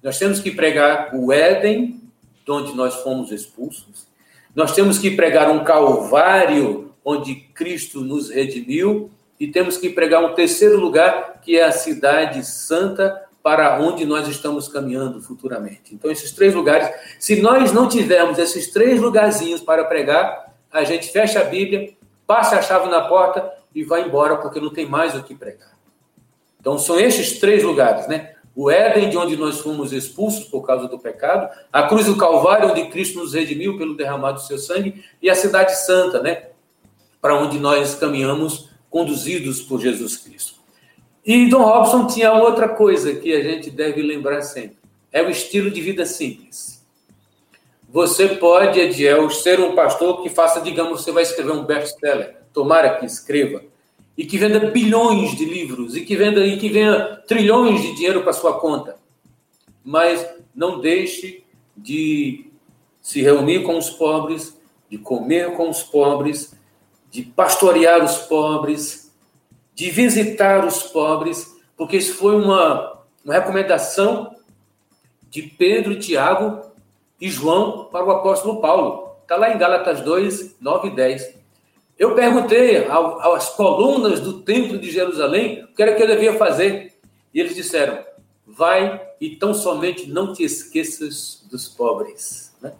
Nós temos que pregar o Éden, de onde nós fomos expulsos. Nós temos que pregar um Calvário, onde Cristo nos redimiu, e temos que pregar um terceiro lugar, que é a Cidade Santa, para onde nós estamos caminhando futuramente. Então, esses três lugares, se nós não tivermos esses três lugarzinhos para pregar, a gente fecha a Bíblia, passa a chave na porta e vai embora, porque não tem mais o que pregar. Então, são esses três lugares, né? O Éden, de onde nós fomos expulsos por causa do pecado, a cruz do Calvário, onde Cristo nos redimiu pelo derramado do seu sangue, e a Cidade Santa, né? Para onde nós caminhamos, conduzidos por Jesus Cristo. E Dom Robson tinha outra coisa que a gente deve lembrar sempre, é o estilo de vida simples. Você pode, Ediel, ser um pastor que faça, digamos, você vai escrever um best-seller, tomara que escreva, e que venda bilhões de livros, e que venha trilhões de dinheiro para sua conta. Mas não deixe de se reunir com os pobres, de comer com os pobres, de pastorear os pobres, de visitar os pobres, porque isso foi uma recomendação de Pedro, Tiago e João para o apóstolo Paulo. Está lá em Gálatas 2, 9 e 10. Eu perguntei às colunas do templo de Jerusalém o que era que eu devia fazer. E eles disseram, vai e tão somente não te esqueças dos pobres. Né?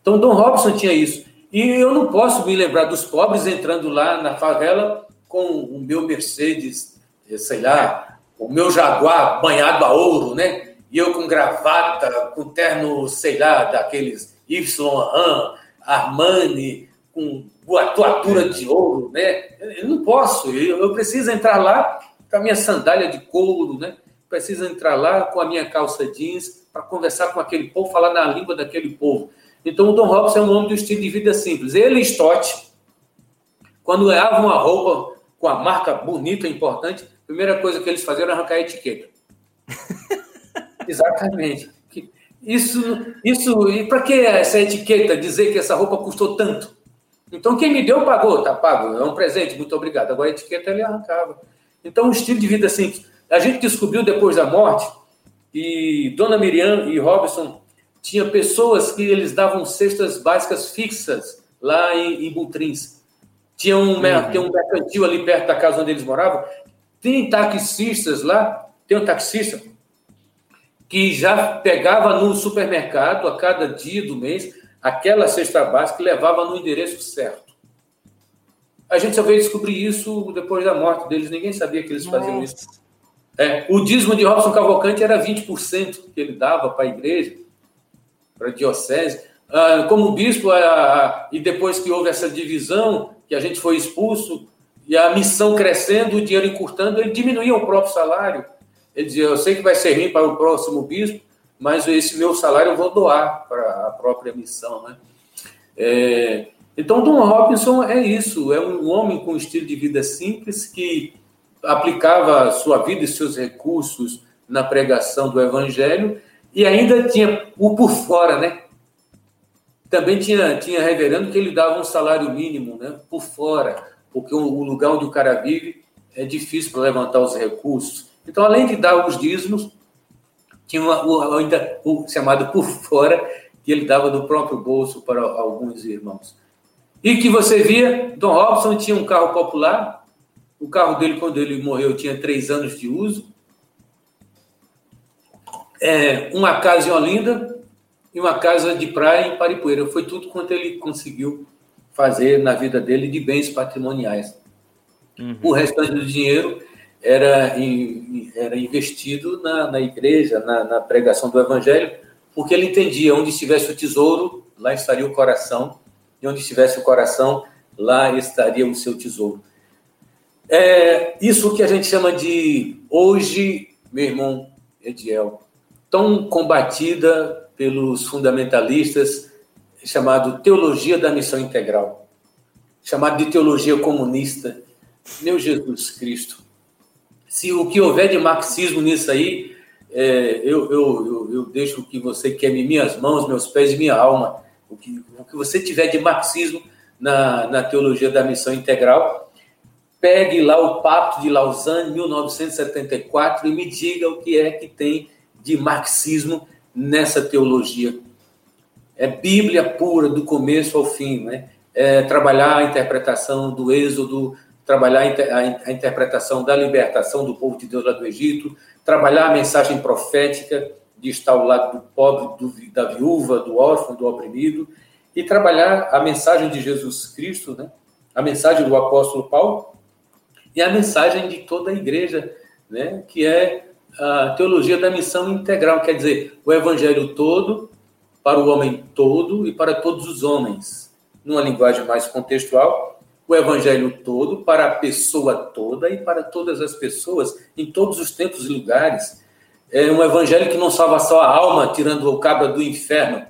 Então, Dom Robson tinha isso. E eu não posso me lembrar dos pobres entrando lá na favela com o meu Mercedes, sei lá, o meu Jaguar banhado a ouro, né? E eu com gravata, com terno, sei lá, daqueles Yves Saint Laurent, Armani, com a toatura de ouro, né? Eu não posso, eu preciso entrar lá com a minha sandália de couro, né? Preciso entrar lá com a minha calça jeans para conversar com aquele povo, falar na língua daquele povo. Então, o Dom Robson é um homem do estilo de vida simples. Ele e Stott, quando ganhavam uma roupa com a marca bonita, importante, a primeira coisa que eles faziam era arrancar a etiqueta. Exatamente. Isso, e para que essa etiqueta dizer que essa roupa custou tanto? Então, quem me deu pagou, tá pago, é um presente, muito obrigado. Agora a etiqueta ele arrancava. Então, um estilo de vida simples. A gente descobriu depois da morte que Dona Miriam e Robinson tinha pessoas que eles davam cestas básicas fixas lá em Butrins. Tinha tem um mercantil ali perto da casa onde eles moravam. Tem taxistas lá, tem um taxista que já pegava no supermercado a cada dia do mês aquela cesta básica e levava no endereço certo. A gente só veio descobrir isso depois da morte deles. Ninguém sabia que eles faziam isso. O dízimo de Robinson Cavalcanti era 20% que ele dava para a igreja, para a diocese. Como bispo, e depois que houve essa divisão, que a gente foi expulso, e a missão crescendo, o dinheiro encurtando, ele diminuía o próprio salário. Ele dizia, eu sei que vai ser ruim para o próximo bispo, mas esse meu salário eu vou doar para a própria missão, né? Então, Dom Robinson é isso, é um homem com um estilo de vida simples que aplicava sua vida e seus recursos na pregação do evangelho e ainda tinha o por fora, né? Também tinha reverendo que ele dava um salário mínimo, né? Por fora, porque o lugar onde o cara vive é difícil para levantar os recursos. Então, além de dar os dízimos, tinha ainda o chamado por fora, que ele dava do próprio bolso para alguns irmãos. E que você via, Dom Robinson tinha um carro popular, o carro dele, quando ele morreu, tinha 3 anos de uso, uma casa em Olinda e uma casa de praia em Paripueira. Foi tudo quanto ele conseguiu fazer na vida dele de bens patrimoniais. O restante do dinheiro era investido na igreja, na pregação do evangelho, porque ele entendia, onde estivesse o tesouro, lá estaria o coração, e onde estivesse o coração, lá estaria o seu tesouro. Isso que a gente chama de, hoje, meu irmão Ediel, tão combatida pelos fundamentalistas, chamado teologia da missão integral, chamado de teologia comunista. Meu Jesus Cristo, se o que houver de marxismo nisso aí, eu deixo o que você queime minhas mãos, meus pés e minha alma. O que você tiver de marxismo na teologia da missão integral, pegue lá o Pacto de Lausanne, 1974, e me diga o que é que tem de marxismo nessa teologia. É Bíblia pura, do começo ao fim, né? Trabalhar a interpretação do Êxodo, trabalhar a interpretação da libertação do povo de Deus lá do Egito, trabalhar a mensagem profética de estar ao lado do pobre, da viúva, do órfão, do oprimido, e trabalhar a mensagem de Jesus Cristo, né? A mensagem do apóstolo Paulo e a mensagem de toda a igreja, né? Que é a teologia da missão integral, quer dizer, o evangelho todo, para o homem todo e para todos os homens, numa linguagem mais contextual, o evangelho todo, para a pessoa toda e para todas as pessoas, em todos os tempos e lugares. É um evangelho que não salva só a alma, tirando o cabra do inferno.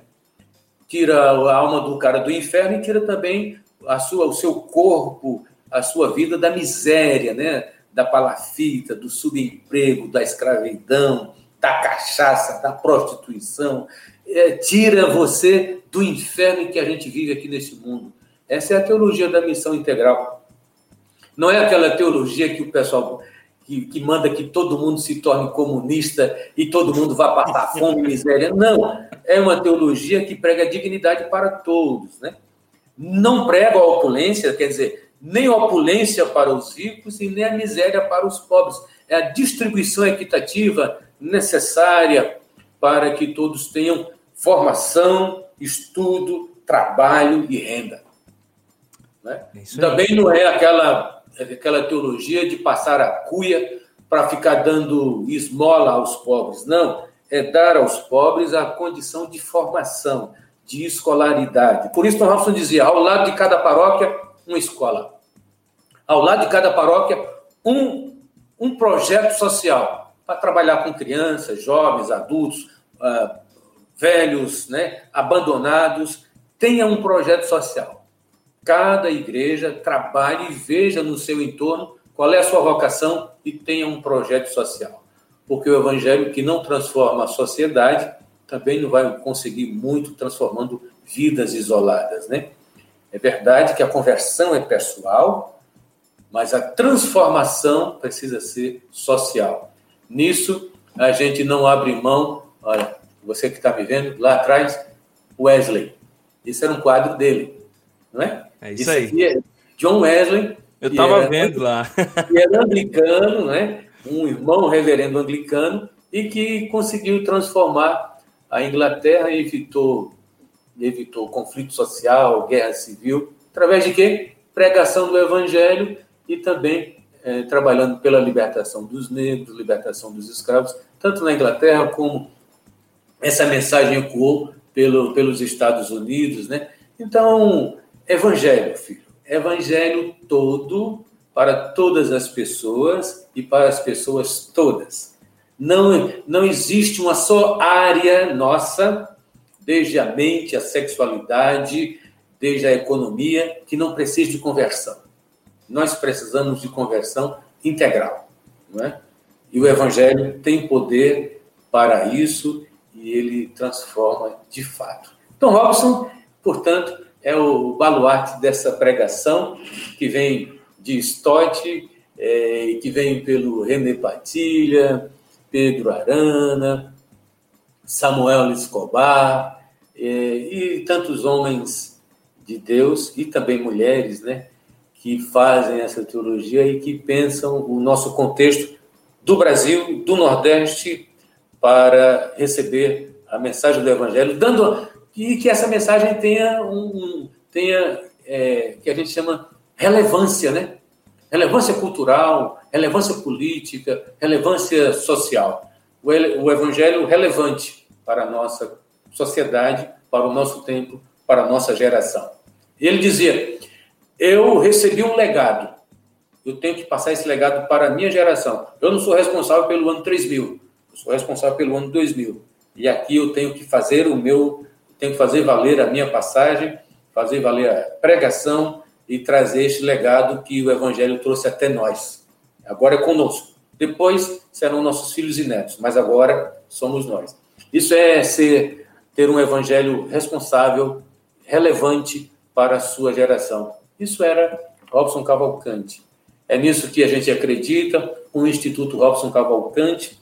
Tira a alma do cara do inferno e tira também o seu corpo, a sua vida da miséria, né? Da palafita, do subemprego, da escravidão, da cachaça, da prostituição. Tira você do inferno que a gente vive aqui nesse mundo. Essa é a teologia da missão integral. Não é aquela teologia que o pessoal que manda que todo mundo se torne comunista e todo mundo vá passar fome e miséria. Não. É uma teologia que prega dignidade para todos, né? Não prega a opulência, quer dizer, nem a opulência para os ricos e nem a miséria para os pobres. É a distribuição equitativa necessária para que todos tenham formação, estudo, trabalho e renda. Né? Também não é aquela teologia de passar a cuia para ficar dando esmola aos pobres, não, é dar aos pobres a condição de formação, de escolaridade. Por isso Dom Robinson dizia, ao lado de cada paróquia uma escola, ao lado de cada paróquia um projeto social para trabalhar com crianças, jovens, adultos, velhos, né, abandonados. Tenha um projeto social. Cada igreja trabalhe e veja no seu entorno qual é a sua vocação e tenha um projeto social. Porque o evangelho que não transforma a sociedade também não vai conseguir muito transformando vidas isoladas, né? É verdade que a conversão é pessoal, mas a transformação precisa ser social. Nisso, a gente não abre mão. Olha, você que está me vendo, lá atrás, Wesley. Isso era um quadro dele, não é? É isso aí. É John Wesley. Eu estava vendo lá. Que era anglicano, né? Um irmão reverendo anglicano, e que conseguiu transformar a Inglaterra e evitou conflito social, guerra civil, através de quê? Pregação do evangelho e também trabalhando pela libertação dos negros, libertação dos escravos, tanto na Inglaterra como essa mensagem ecoou pelos Estados Unidos, né? Então, evangelho, filho, evangelho todo para todas as pessoas e para as pessoas todas. Não existe uma só área nossa, desde a mente, a sexualidade, desde a economia, que não precise de conversão. Nós precisamos de conversão integral, não é? E o evangelho tem poder para isso e ele transforma de fato. Então, Robinson, portanto, é o baluarte dessa pregação que vem de Stott, que vem pelo René Padilla, Pedro Arana, Samuel Escobar, e tantos homens de Deus, e também mulheres, né, que fazem essa teologia e que pensam o nosso contexto do Brasil, do Nordeste, para receber a mensagem do Evangelho, dando e que essa mensagem tenha que a gente chama relevância, né? Relevância cultural, relevância política, relevância social. O evangelho relevante para a nossa sociedade, para o nosso tempo, para a nossa geração. Ele dizia, eu recebi um legado, eu tenho que passar esse legado para a minha geração. Eu não sou responsável pelo ano 3000, eu sou responsável pelo ano 2000. E aqui eu tenho que fazer fazer valer a minha passagem, fazer valer a pregação e trazer este legado que o evangelho trouxe até nós. Agora é conosco. Depois serão nossos filhos e netos, mas agora somos nós. Isso é ter um evangelho responsável, relevante para a sua geração. Isso era Robinson Cavalcanti. É nisso que a gente acredita, o Instituto Robinson Cavalcanti.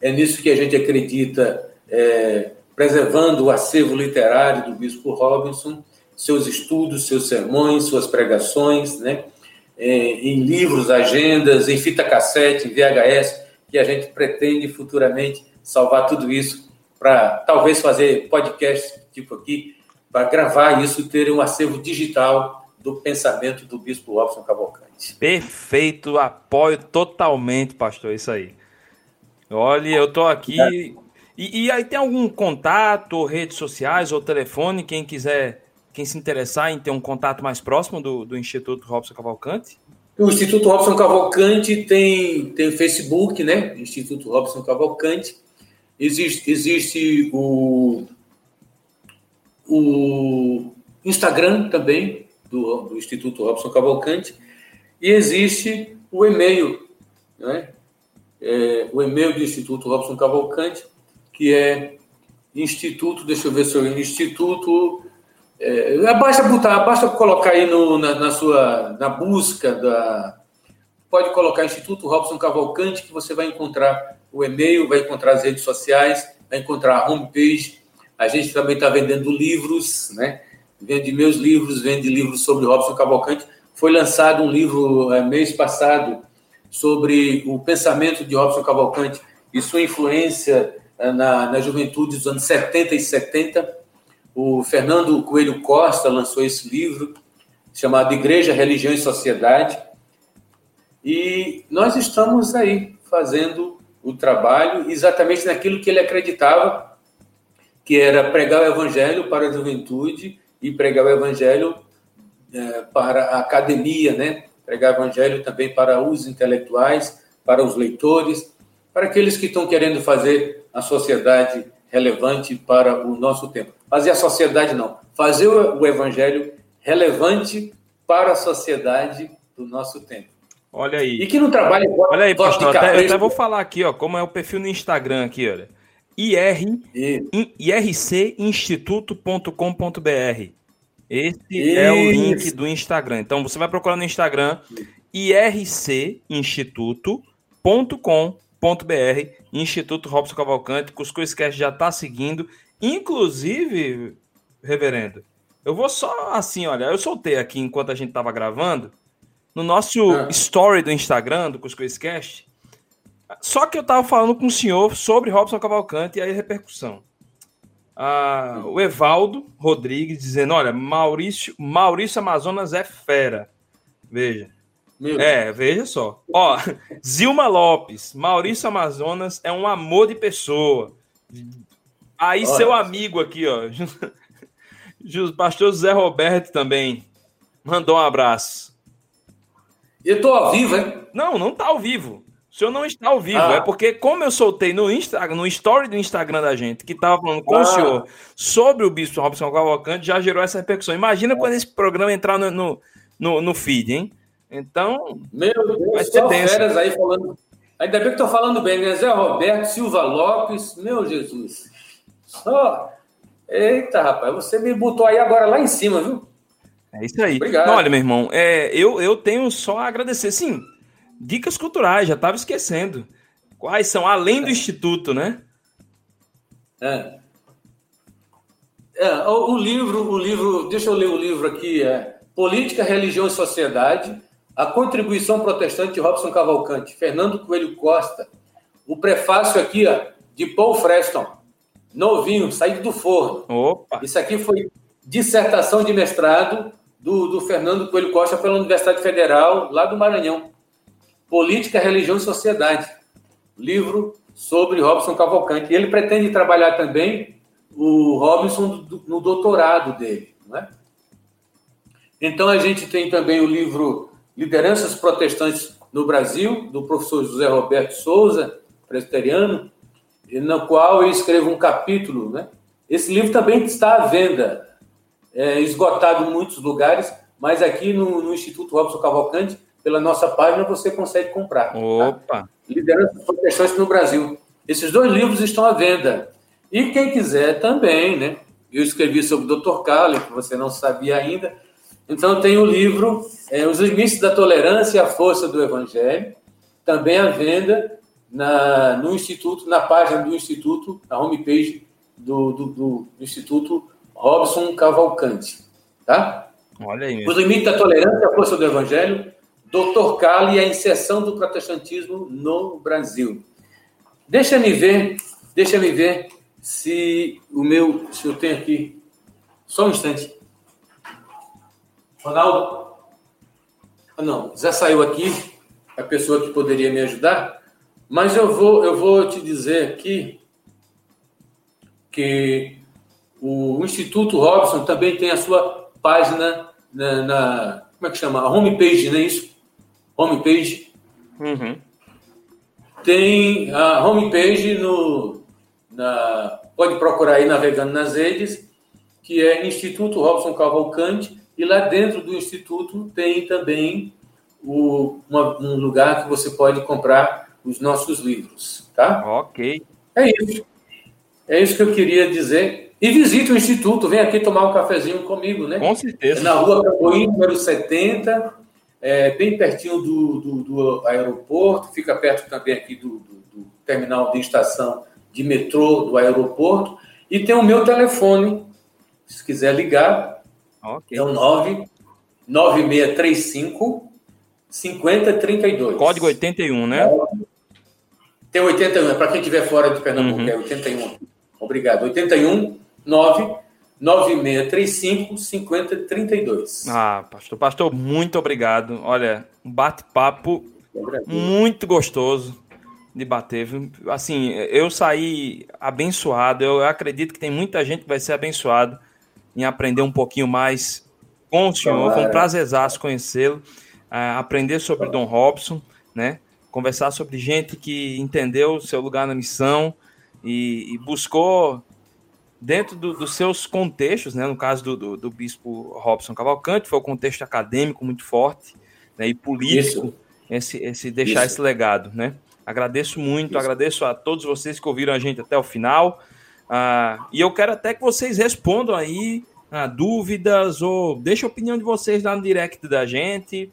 É nisso que a gente acredita, preservando o acervo literário do bispo Robinson, seus estudos, seus sermões, suas pregações, né? Em livros, agendas, em fita cassete, em VHS, que a gente pretende futuramente salvar tudo isso para talvez fazer podcast tipo aqui, para gravar isso e ter um acervo digital do pensamento do bispo Robinson Cavalcanti. Perfeito, apoio totalmente, pastor, isso aí. Olha, eu estou aqui... E aí tem algum contato, redes sociais ou telefone, quem quiser... Quem se interessar em ter um contato mais próximo do Instituto Robinson Cavalcanti? O Instituto Robinson Cavalcanti tem Facebook, né? Instituto Robinson Cavalcanti. Existe o Instagram também do Instituto Robinson Cavalcanti. E existe o e-mail, né? O e-mail do Instituto Robinson Cavalcanti, que é Instituto... Deixa eu ver se eu... Instituto... Basta colocar aí na busca da... Pode colocar Instituto Robinson Cavalcanti, que você vai encontrar o e-mail, vai encontrar as redes sociais, vai encontrar a homepage. A gente também está vendendo livros, né? Vende meus livros, vende livros sobre Robinson Cavalcanti. Foi lançado um livro mês passado sobre o pensamento de Robinson Cavalcanti e sua influência na juventude dos anos 70 e 70. O Fernando Coelho Costa lançou esse livro, chamado Igreja, Religião e Sociedade. E nós estamos aí, fazendo o trabalho exatamente naquilo que ele acreditava, que era pregar o evangelho para a juventude e pregar o evangelho para a academia, né? Pregar o evangelho também para os intelectuais, para os leitores, para aqueles que estão querendo fazer a sociedade relevante para o nosso tempo. Fazer a sociedade não, fazer o evangelho relevante para a sociedade do nosso tempo. Olha aí. E que não trabalha... Olha aí, pastor, até vou falar aqui, ó, como é o perfil no Instagram aqui, olha. ircinstituto.com.br. Esse é o link do Instagram. Então, você vai procurar no Instagram ircinstituto.com.br, Instituto Robinson Cavalcanti. CuscuzCast já está seguindo. Inclusive, reverendo, eu vou só assim, olha, eu soltei aqui enquanto a gente estava gravando, no nosso story do Instagram, do CuscuzCast, só que eu estava falando com o senhor sobre Robinson Cavalcanti e a repercussão. Ah, o Evaldo Rodrigues dizendo, olha, Maurício Amazonas é fera. Veja. Veja só. Ó, Zilma Lopes, Maurício Amazonas é um amor de pessoa. Aí olha, seu amigo aqui, ó, pastor José Roberto também mandou um abraço. Eu tô ao vivo, hein? Não tá ao vivo. O senhor não está ao vivo, é porque como eu soltei no story do Instagram da gente, que estava falando com o senhor sobre o bispo Robinson Cavalcanti, já gerou essa repercussão. Imagina quando esse programa entrar no feed, hein? Então, meu Deus, vai ser denso. Feras aí falando. Ainda bem que estou falando bem, né? Zé Roberto, Silva Lopes, meu Jesus. Só. Eita, rapaz, você me botou aí agora lá em cima, viu? É isso aí. Obrigado. Não, olha, meu irmão, eu tenho só a agradecer, sim. Dicas culturais, já estava esquecendo. Quais são? Além do Instituto, né? O livro, deixa eu ler o livro aqui, Política, Religião e Sociedade, a Contribuição Protestante de Robinson Cavalcanti, Fernando Coelho Costa. O prefácio aqui, de Paul Freston, novinho, saído do forno. Opa. Isso aqui foi dissertação de mestrado do Fernando Coelho Costa pela Universidade Federal, lá do Maranhão. Política, Religião e Sociedade, livro sobre Robinson Cavalcanti. Ele pretende trabalhar também o Robinson no doutorado dele, né? Então, a gente tem também o livro Lideranças Protestantes no Brasil, do professor José Roberto de Souza, presbiteriano, no qual eu escrevo um capítulo, né? Esse livro também está à venda, esgotado em muitos lugares, mas aqui no Instituto Robinson Cavalcanti, pela nossa página, você consegue comprar. Opa! Tá? Liderança Protestantes no Brasil. Esses dois livros estão à venda. E quem quiser também, né? Eu escrevi sobre o Dr. Kahler, que você não sabia ainda. Então, tem o livro Os Limites da Tolerância e a Força do Evangelho, também à venda no Instituto, na página do Instituto, na homepage do Instituto Robinson Cavalcanti. Tá? Olha aí. Os Limites da Tolerância e a Força do Evangelho, Dr. Kahler e a inserção do protestantismo no Brasil. Deixa-me ver se eu tenho aqui. Só um instante. Ronaldo? Não, já saiu aqui a pessoa que poderia me ajudar, mas eu vou te dizer aqui que o Instituto Robinson também tem a sua página como é que chama? A homepage, não é isso? Homepage. Uhum. Tem a homepage pode procurar aí navegando nas redes, que é Instituto Robinson Cavalcanti, e lá dentro do Instituto tem também um lugar que você pode comprar os nossos livros, tá? Ok. É isso que eu queria dizer. E visite o Instituto, vem aqui tomar um cafezinho comigo, né? Com certeza. Na rua Campoim, número 70, bem pertinho do aeroporto, fica perto também aqui do terminal de estação de metrô do aeroporto, e tem o meu telefone, se quiser ligar, okay. É o 99635-5032. Código 81, né? Tem 81, para quem estiver fora de Pernambuco, é 81. Obrigado. 81 99635-5032. Ah, pastor, muito obrigado. Olha, um bate-papo muito gostoso de bater. Assim, eu saí abençoado. Eu acredito que tem muita gente que vai ser abençoada em aprender um pouquinho mais com o senhor. Foi um prazerzaço conhecê-lo, aprender sobre Dom Robinson, né? conversar sobre gente que entendeu o seu lugar na missão e buscou, dentro dos seus contextos, né, no caso do bispo Robinson Cavalcanti, foi um contexto acadêmico muito forte, né, e político, deixar esse legado, né? Agradeço muito, agradeço a todos vocês que ouviram a gente até o final, e eu quero até que vocês respondam aí dúvidas, ou deixem a opinião de vocês lá no direct da gente.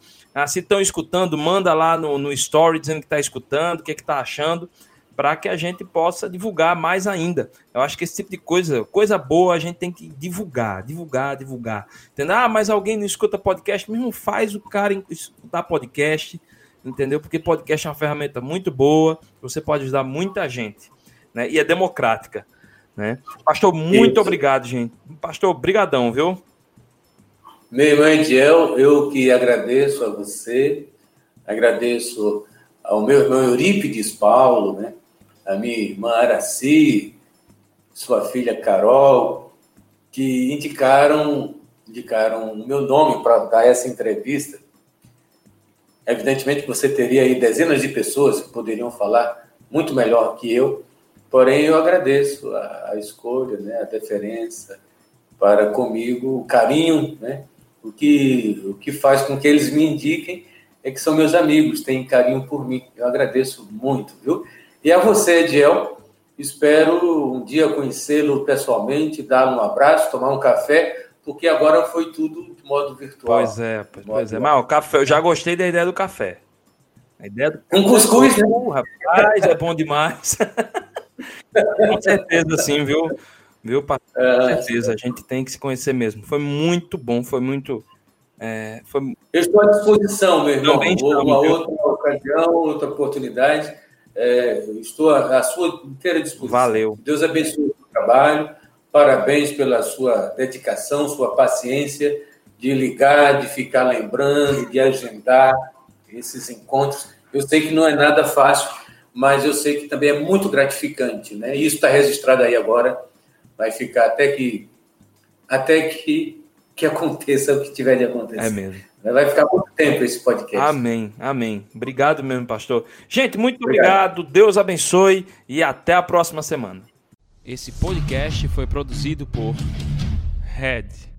Se estão escutando, manda lá no story dizendo que está escutando, o que está achando, para que a gente possa divulgar mais ainda. Eu acho que esse tipo de coisa boa, a gente tem que divulgar. Entendeu? Mas alguém não escuta podcast, mesmo faz o cara escutar podcast, entendeu? Porque podcast é uma ferramenta muito boa, você pode ajudar muita gente, né? E é democrática, né? Pastor, muito obrigado, gente. Pastor, brigadão, viu? Meu irmão Ediel, eu que agradeço a você, agradeço ao meu irmão Eurípides Paulo, né? A minha irmã Araci, sua filha Carol, que indicaram o meu nome para dar essa entrevista. Evidentemente que você teria aí dezenas de pessoas que poderiam falar muito melhor que eu, porém eu agradeço a escolha, né? A deferência para comigo, o carinho, né? O que faz com que eles me indiquem é que são meus amigos, têm carinho por mim. Eu agradeço muito, viu? E a você, Ediel, espero um dia conhecê-lo pessoalmente, dar um abraço, tomar um café, porque agora foi tudo de modo virtual. Pois é. Mas o café, eu já gostei da ideia do café. A ideia do cuscuz, né? Rapaz, é bom demais. Com certeza, sim, viu? Com certeza, a gente tem que se conhecer mesmo. Foi muito bom, foi muito... Eu estou à disposição, meu irmão. Outra ocasião, outra oportunidade. Estou à sua inteira disposição. Valeu. Deus abençoe o seu trabalho. Parabéns pela sua dedicação, sua paciência de ligar, de ficar lembrando, de agendar esses encontros. Eu sei que não é nada fácil, mas eu sei que também é muito gratificante, né? Isso está registrado aí agora. Vai ficar até que aconteça o que tiver de acontecer. É mesmo. Vai ficar muito tempo esse podcast. Amém. Obrigado mesmo, pastor. Gente, muito obrigado. Deus abençoe e até a próxima semana. Esse podcast foi produzido por Red.